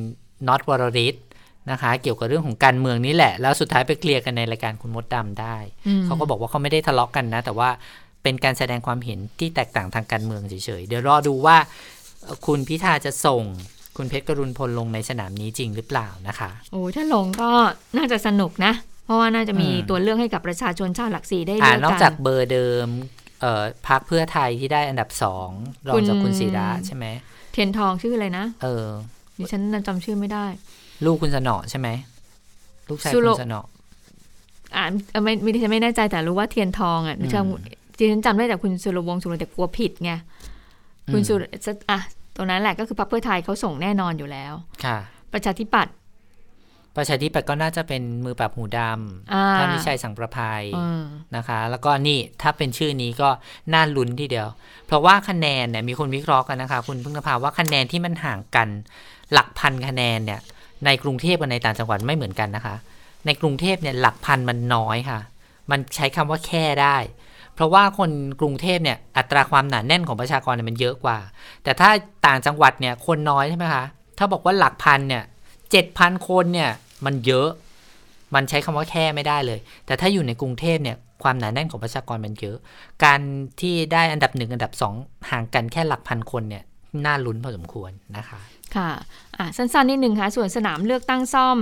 น็อตวรฤทธิ์นะคะเกี่ยวกับเรื่องของการเมืองนี่แหละแล้วสุดท้ายไปเคลียร์กันในรายการคุณมดดำได้เขาก็บอกว่าเขาไม่ได้ทะเลาะกันนะแต่ว่าเป็นการแสดงความเห็นที่แตกต่างทางการเมืองเฉยๆเดี๋ยวรอดูว่าคุณพิธาจะส่งคุณเพชรกรุณพลลงในสนามนี้จริงหรือเปล่านะคะโอ้ถ้าลงก็น่าจะสนุกนะเพราะว่าน่าจะมีตัวเลือกให้กับประชาชนชาวหลักสี่ได้ด้วยกันนอกจากเบอร์เดิมพรรคเพื่อไทยที่ได้อันดับ2รองจากคุณศิระใช่ไหมเทียนทองชื่ออะไรนะดิฉันจำชื่อไม่ได้ลูกคุณสนอใช่ไหมลูกชายคุณสนอไม่แน่ใจแต่รู้ว่าเทียนทองอ่ะดิฉันจำได้จากคุณสุรวงศ์สุรเดชกลัวผิดไงคุณสุรตรงนั้นแหละก็คือพรรคเพื่อไทยเขาส่งแน่นอนอยู่แล้วค่ะประชาธิปัตย์ก็น่าจะเป็นมือปราบหูดำท่านวิชัยสังประภัยนะคะแล้วก็นี่ถ้าเป็นชื่อนี้ก็น่าลุ้นทีเดียวเพราะว่าคะแนนเนี่ยมีคนวิเคราะห์กันนะคะคุณพึ่งนภาว่าคะแนนที่มันห่างกันหลักพันคะแนนเนี่ยในกรุงเทพกับในต่างจังหวัดไม่เหมือนกันนะคะในกรุงเทพเนี่ยหลักพันมันน้อยค่ะมันใช้คำว่าแค่ได้เพราะว่าคนกรุงเทพเนี่ยอัตราความหนาแน่นของประชากรเนี่ยมันเยอะกว่าแต่ถ้าต่างจังหวัดเนี่ยคนน้อยใช่ไหมคะถ้าบอกว่าหลักพันเนี่ย 7,000 คนเนี่ยมันเยอะมันใช้คำว่าแค่ไม่ได้เลยแต่ถ้าอยู่ในกรุงเทพเนี่ยความหนาแน่นของประชากรมันเยอะการที่ได้อันดับ1อันดับ2ห่างกันแค่หลักพันคนเนี่ยน่าลุ้นพอสมควรนะคะค่ะสั้นๆนิดหนึ่งค่ะส่วนสนามเลือกตั้งซ่อม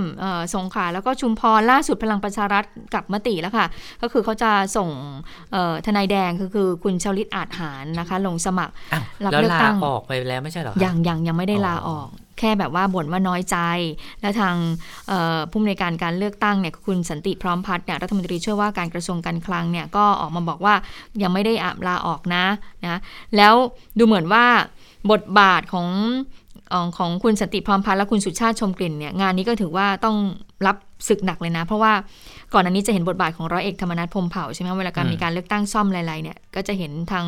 สงขลาแล้วก็ชุมพรล่าสุดพลังประชารัฐกับมติแล้วค่ะก็คือเขาจะส่งทนายแดงคือคุณชลิตอาจหารนะคะลงสมัครรับเลือกตั้งออกไปแล้วไม่ใช่หรอยังไม่ได้ลาออก แค่แบบว่าบ่นว่าน้อยใจและทางผู้อำนวยการการเลือกตั้งเนี่ยคุณสันติพร้อมพัฒน์เนี่ยรัฐมนตรีช่วยว่าการกระทรวงการคลังเนี่ยก็ออกมาบอกว่ายังไม่ได้ลาออกนะแล้วดูเหมือนว่าบทบาทของคุณสันติพร้อมพัฒน์และคุณสุชาติชมกลิ่นเนี่ยงานนี้ก็ถือว่าต้องรับศึกหนักเลยนะเพราะว่าก่อนอันนี้จะเห็นบทบาทของร้อยเอกธรรมนัสพรหมเผ่าใช่ไหมเวลาการมีการเลือกตั้งซ่อมอะไรเนี่ยก็จะเห็นทาง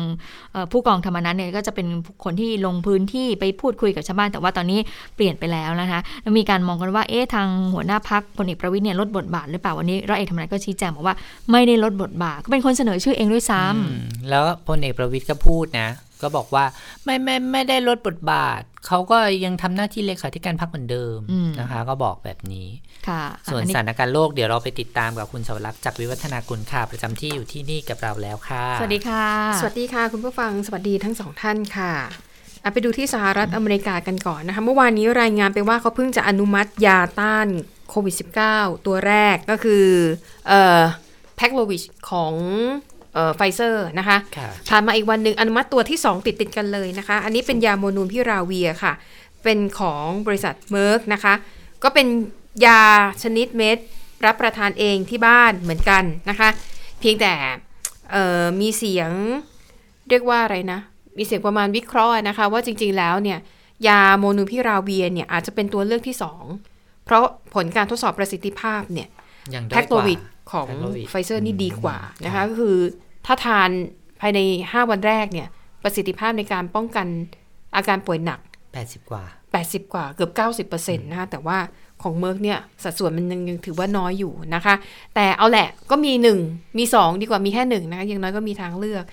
ผู้กองธรรมนัสเนี่ยก็จะเป็นคนที่ลงพื้นที่ไปพูดคุยกับชาวบ้านแต่ว่าตอนนี้เปลี่ยนไปแล้วนะคะแล้วมีการมองกันว่าเอ๊ะทางหัวหน้าพรรคพลเอกประวิตรเนี่ยลดบทบาทหรือเปล่าวันนี้ร้อยเอกธรรมนัสก็ชี้แจงบอกว่าไม่ได้ลดบทบาทก็เป็นคนเสนอชื่อเองด้วยซ้ำแล้วพลเอกประวิตรก็พูดนะก็บอกว่าไม่ได้ลดบทบาทเขาก็ยังทำหน้าที่เลขาธิการพรรคเหมือนเดิมนะคะก็บอกแบบนี้ส่วนสถานการณ์โลกเดี๋ยวเราไปติดตามกับคุณสวรักษ์จากวิวัฒนากุลค่ะประจำที่อยู่ที่นี่กับเราแล้วค่ะสวัสดีค่ะสวัสดีค่ะคุณผู้ฟังสวัสดีทั้งสองท่านค่ะไปดูที่สหรัฐอเมริกากันก่อนนะคะเมื่อวานนี้รายงานไปว่าเขาเพิ่งจะอนุมัติยาต้านโควิด -19 ตัวแรกก็คือแพ็คโลวิดของไฟเซอร์นะคะผ่านมาอีกวันหนึ่งอนุมัติตัวที่2ติดกันเลยนะคะอันนี้เป็นยาโมนูพิราเวียค่ะเป็นของบริษัท Merck นะคะก็เป็นยาชนิดเม็ดรับประทานเองที่บ้านเหมือนกันนะคะเพียงแต่มีเสียงเรียกว่าอะไรนะมีเสียงประมาณวิเคราะห์นะคะว่าจริงๆแล้วเนี่ยยาโมนูพิราเวียเนี่ยอาจจะเป็นตัวเลือกที่2เพราะผลการทดสอบประสิทธิภาพเนี่ยแพคโลวิดของไฟเซอร์นี่ดีกว่านะคะก็คือถ้าทานภายใน5วันแรกเนี่ยประสิทธิภาพในการป้องกันอาการป่วยหนัก80กว่าเกือบ 90% นะคะแต่ว่าของเมิร์กเนี่ยสัดส่วนมันยังถือว่าน้อยอยู่นะคะแต่เอาแหละก็มี1มี2ดีกว่ามีแค่1นะคะยังน้อยก็มีทางเลือก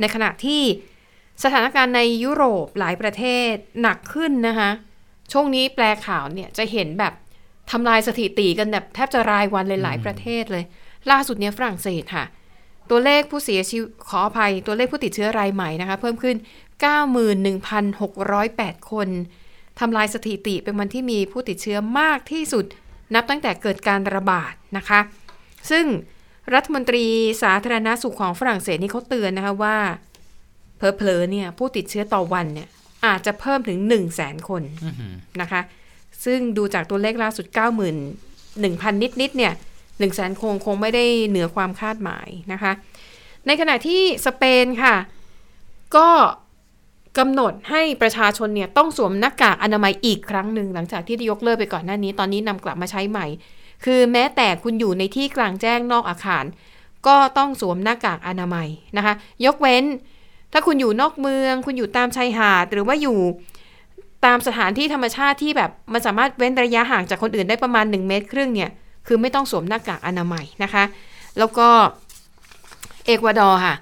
ในขณะที่สถานการณ์ในยุโรปหลายประเทศหนักขึ้นนะคะช่วงนี้แปลข่าวเนี่ยจะเห็นแบบทำลายสถิติกันแบบแทบจะรายวันเลยหลายประเทศเลยล่าสุดเนี่ยฝรั่งเศสค่ะตัวเลขผู้เสียชีวิตขออภัยตัวเลขผู้ติดเชื้อรายใหม่นะคะเพิ่มขึ้น 91,608 คนทำลายสถิติเป็นวันที่มีผู้ติดเชื้อมากที่สุดนับตั้งแต่เกิดการระบาดนะคะซึ่งรัฐมนตรีสาธารณสุขของฝรั่งเศสนี่เขาเตือนนะคะว่าเผลอๆเนี่ยผู้ติดเชื้อต่อวันเนี่ยอาจจะเพิ่มถึง 100,000 คนนะคะซึ่งดูจากตัวเลขล่าสุด 91,000 นิดๆเนี่ย 100,000 คงไม่ได้เหนือความคาดหมายนะคะในขณะที่สเปนค่ะก็กำหนดให้ประชาชนเนี่ยต้องสวมหน้ากากอนามัยอีกครั้งหนึ่งหลังจากที่ได้ยกเลิกไปก่อนหน้านี้ตอนนี้นำกลับมาใช้ใหม่คือแม้แต่คุณอยู่ในที่กลางแจ้งนอกอาคารก็ต้องสวมหน้ากากอนามัยนะคะยกเว้นถ้าคุณอยู่นอกเมืองคุณอยู่ตามชายหาดหรือว่าอยู่ตามสถานที่ธรรมชาติที่แบบมันสามารถเว้นระยะห่างจากคนอื่นได้ประมาณ1เมตรครึ่งเนี่ยคือไม่ต้องสวมหน้ากากอนามัยนะคะแล้วก็เอกวาดอร์ค่ะ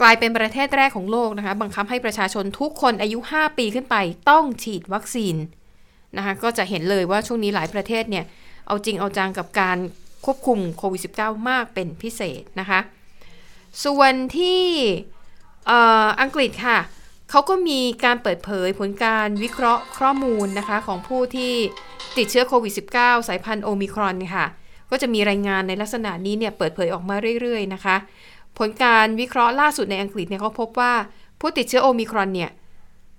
กลายเป็นประเทศแรกของโลกนะคะบังคับให้ประชาชนทุกคนอายุ5ปีขึ้นไปต้องฉีดวัคซีนนะคะก็จะเห็นเลยว่าช่วงนี้หลายประเทศเนี่ยเอาจริงเอาจังกับการควบคุมโควิด -19 มากเป็นพิเศษนะคะส่วนที่อังกฤษค่ะเขาก็มีการเปิดเผยผลการวิเคราะห์ข้อมูลนะคะของผู้ที่ติดเชื้อโควิด -19 สายพันธุ์โอมิครอนค่ะก็จะมีรายงานในลักษณะนี้เนี่ยเปิดเผยออกมาเรื่อยๆนะคะผลการวิเคราะห์ล่าสุดในอังกฤษเนี่ยเขาพบว่าผู้ติดเชื้อโอมิครอนเนี่ย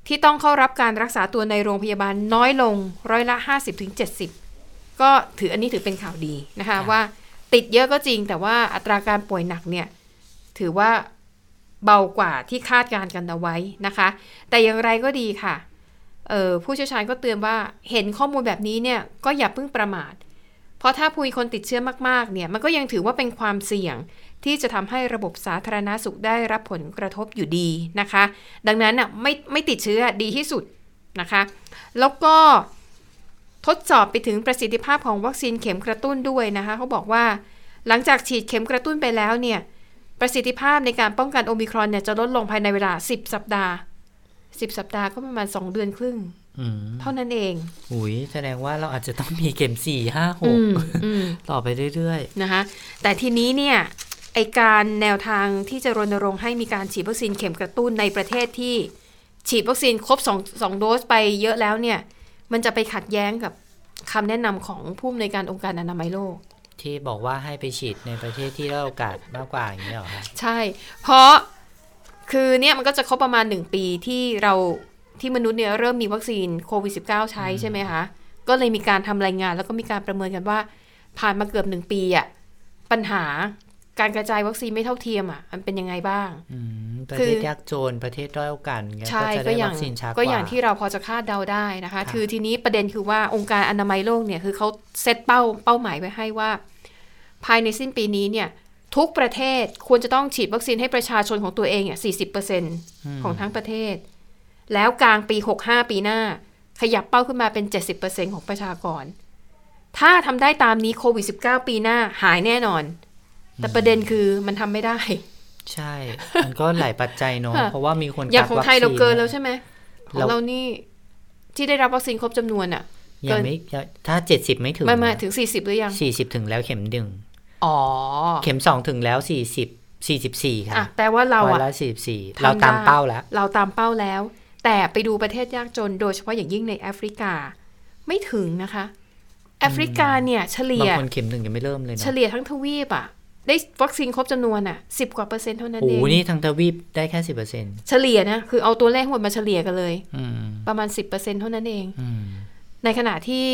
ที่ต้องเข้ารับการรักษาตัวในโรงพยาบาลน้อยลงร้อยละ 50-70 ก็ถืออันนี้ถือเป็นข่าวดีนะคะว่าติดเยอะก็จริงแต่ว่าอัตราการป่วยหนักเนี่ยถือว่าเบากว่าที่คาดการณ์กันเอาไว้นะคะแต่อย่างไรก็ดีค่ะผู้เชี่ยวชาญก็เตือนว่าเห็นข้อมูลแบบนี้เนี่ยก็อย่าเพิ่งประมาทเพราะถ้าผู้มีคนติดเชื้อมากๆเนี่ยมันก็ยังถือว่าเป็นความเสี่ยงที่จะทำให้ระบบสาธารณสุขได้รับผลกระทบอยู่ดีนะคะดังนั้นน่ะไม่ติดเชื้อดีที่สุดนะคะแล้วก็ทดสอบไปถึงประสิทธิภาพของวัคซีนเข็มกระตุ้นด้วยนะคะเขาบอกว่าหลังจากฉีดเข็มกระตุ้นไปแล้วเนี่ยประสิทธิภาพในการป้องกันโอมิครอนเนี่ยจะลดลงภายในเวลา10 สัปดาห์ก็ประมาณ2เดือนครึ่งเท่านั้นเองอุ๊ยแสดงว่าเราอาจจะต้องมีเข็ม4 5 6ต่อไปเรื่อยๆนะคะแต่ทีนี้เนี่ยไอการแนวทางที่จะรณรงค์ให้มีการฉีดวัคซีนเข็มกระตุ้นในประเทศที่ฉีดวัคซีนครบ2โดสไปเยอะแล้วเนี่ยมันจะไปขัดแย้งกับคำแนะนำของผู้อำนวยการองค์การอนามัยโลกที่บอกว่าให้ไปฉีดในประเทศที่ได้โอกาสมากกว่าอย่างนี้หรอคะใช่เพราะคือเนี่ยมันก็จะครบประมาณ1ปีที่เรา ที่มนุษย์เนี่ยเริ่มมีวัคซีนโควิด -19 ใช้ใช่ไหมคะก็เลยมีการทำรายงานแล้วก็มีการประเมินกันว่าผ่านมาเกือบ1ปีอ่ะปัญหาการกระจายวัคซีนไม่เท่าเทียมอ่ะมันเป็นยังไงบ้างประเทศยากจนประเทศด้อยโอกาสเงี้ยก็จะได้วัคซีนช้ากว่าก็อย่างที่เราพอจะคาดเดาได้นะคะคือทีนี้ประเด็นคือว่าองค์การอนามัยโลกเนี่ยคือเขาเซตเป้าหมายไว้ให้ว่าภายในสิ้นปีนี้เนี่ยทุกประเทศควรจะต้องฉีดวัคซีนให้ประชาชนของตัวเองเนี่ย 40% ของทั้งประเทศแล้วกลางปี65ปีหน้าขยับเป้าขึ้นมาเป็น 70% ของประชากรถ้าทำได้ตามนี้โควิด-19 ปีหน้าหายแน่นอนแต่ประเด็นคือมันทำไม่ได้ใช่มันก็หลายปัจจัยเนาะ เพราะว่ามีคนอย่างของไทยเราเกินแล้วใช่ไหมของเรานี่ที่ได้รับวัคซีนครบจำนวนอ่ะยังไม่ถ้า70ไม่ถึงไม่ถึง40หรือยัง40ถึงแล้วเข็ม1อ๋อเข็ม2ถึงแล้ว44ค่ะแปลว่าเราอ่ะ144เราตามเป้าแล้วเราตามเป้าแล้วแต่ไปดูประเทศยากจนโดยเฉพาะอย่างยิ่งในแอฟริกาไม่ถึงนะคะแอฟริกาเนี่ยเฉลี่ยบางคนเข็ม1ยังไม่เริ่มเลยเนาะเฉลี่ยทั้งทวีปอ่ะได้วัคซีนครบจำนวนอ่ะ10กว่าเปอร์เซ็นต์เท่านั้นเองโอ้นี่ทั้งทวีปได้แค่ 10% เฉลี่ยนะคือเอาตัวเลขหมดมาเฉลี่ยกันเลยประมาณ 10% เท่านั้นเองในขณะที่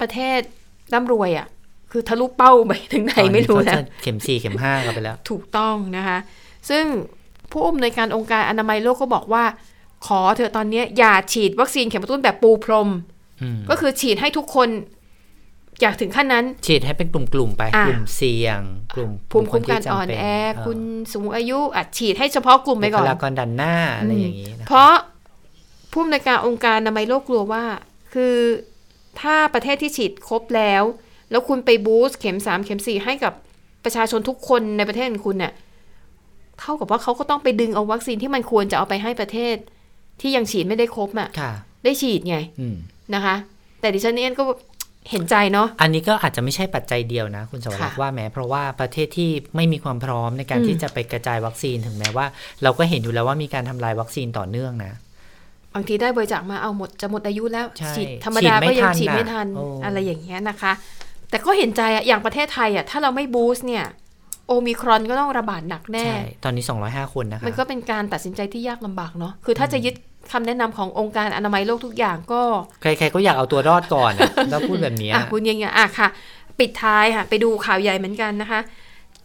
ประเทศร่ำรวยอ่ะคือทะลุเป้าไปถึงไหนไม่รู้นะเข็ม4เข็ม5กันไปแล้วถูกต้องนะคะซึ่งผู้อำนวยการองค์การอนามัยโลกก็บอกว่าขอเถอะตอนนี้อย่าฉีดวัคซีนเข็มกระตุ้นแบบปูพรมก็คือฉีดให้ทุกคนอยากถึงขั้นนั้นฉีดให้เป็นกลุ่มๆไปกลุ่มเสี่ยงกลุ่มภูมิคุ้มกันอ่อนแอคุณสูงอายุอ่ะฉีดให้เฉพาะกลุ่มไปก่อนบุคลากรด่านหน้าอะไรอย่างนี้เพราะผู้อำนวยการองค์การอนามัยโลกกลัวว่าคือถ้าประเทศที่ฉีดครบแล้วคุณไปบูสต์เข็ม3เข็ม4ให้กับประชาชนทุกคนในประเทศของคุณเนี่ยเท่ากับว่าเขาก็ต้องไปดึงเอาวัคซีนที่มันควรจะเอาไปให้ประเทศที่ยังฉีดไม่ได้ครบอ่ะได้ฉีดไงนะคะแต่ดิฉันเนี่ยก็เห็นใจเนาะอันนี้ก็อาจจะไม่ใช่ปัจจัยเดียวนะคุณสวรักษ์ว่าแม้เพราะว่าประเทศที่ไม่มีความพร้อมในการที่จะไปกระจายวัคซีนถึงแม้ว่าเราก็เห็นอยู่แล้วว่ามีการทำลายวัคซีนต่อเนื่องนะบางทีได้บริจาคมาเอาหมดจะหมดอายุแล้วฉีดธรรมดาก็ยังฉีดไม่ทันอะไรอย่างเงี้ยนะคะแต่ก็เห็นใจอะอย่างประเทศไทยอะถ้าเราไม่บูสต์เนี่ยโอมิครอนก็ต้องระบาดหนักแน่ตอนนี้205คนนะคะมันก็เป็นการตัดสินใจที่ยากลำบากเนาะคือถ้าจะยึดคำแนะนำขององค์การอนามัยโลกทุกอย่างก็ใครๆก็อยากเอาตัวรอดก่อน แล้วพูดแบบนี้คุณยังอ่ะค่ะปิดท้ายค่ะไปดูข่าวใหญ่เหมือนกันนะคะ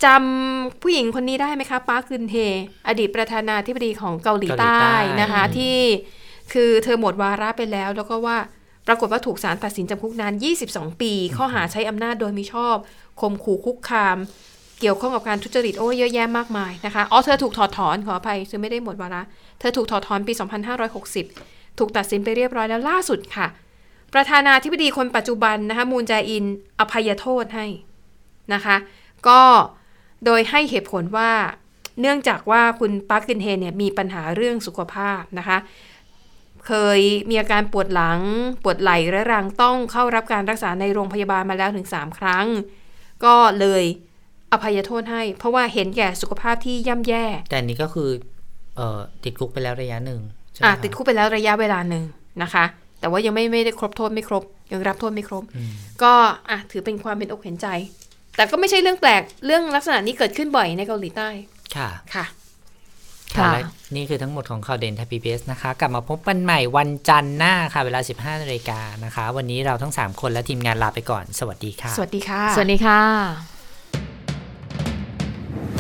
จำผู้หญิงคนนี้ได้ไหมคะปาร์คกึนเฮอดีตประธานาธิบดีของเกาหลีใต้นะคะที่คือเธอหมดวาระไปแล้วแล้วก็ว่าปรากฏว่าถูกศาลตัดสินจำคุกนาน22ปีข้อหาใช้อำนาจโดยมิชอบข่มขู่คุกคามเกี่ยวข้องกับการทุจริตเยอะแยะมากมายนะคะเธอถูกถอดถอนขออภัยคือไม่ได้หมดวาระเธอถูกถอดถอนปี2560ถูกตัดสินไปเรียบร้อยแล้วล่าสุดค่ะประธานาธิบดีคนปัจจุบันนะคะมูนแจอินอภัยโทษให้นะคะก็โดยให้เหตุผลว่าเนื่องจากว่าคุณปาร์คกึนเฮเนี่ยมีปัญหาเรื่องสุขภาพนะคะเคยมีอาการปวดหลังปวดไหล่เรื้อรังต้องเข้ารับการรักษาในโรงพยาบาลมาแล้วถึง3ครั้งก็เลยอภัยโทษให้เพราะว่าเห็นแก่สุขภาพที่ย่ำแย่แต่นี่ก็คือติดคุกไปแล้วระยะหนึ่งติดคุกไปแล้วระยะเวลาหนึ่งนะคะแต่ว่ายังไม่ได้ครบโทษไม่ครบยังรับโทษไม่ครบก็ถือเป็นความเป็นอกเห็นใจแต่ก็ไม่ใช่เรื่องแปลกเรื่องลักษณะนี้เกิดขึ้นบ่อยในเกาหลีใต้ค่ะค่ะนี่คือทั้งหมดของข่าวเด่นไทย PBS นะคะกลับมาพบกันใหม่วันจันทร์หน้าค่ะเวลา 15:00 น.นะคะวันนี้เราทั้ง3คนและทีมงานลาไปก่อนสวัสดีค่ะสวัสดีค่ะสวัสดีค่ะ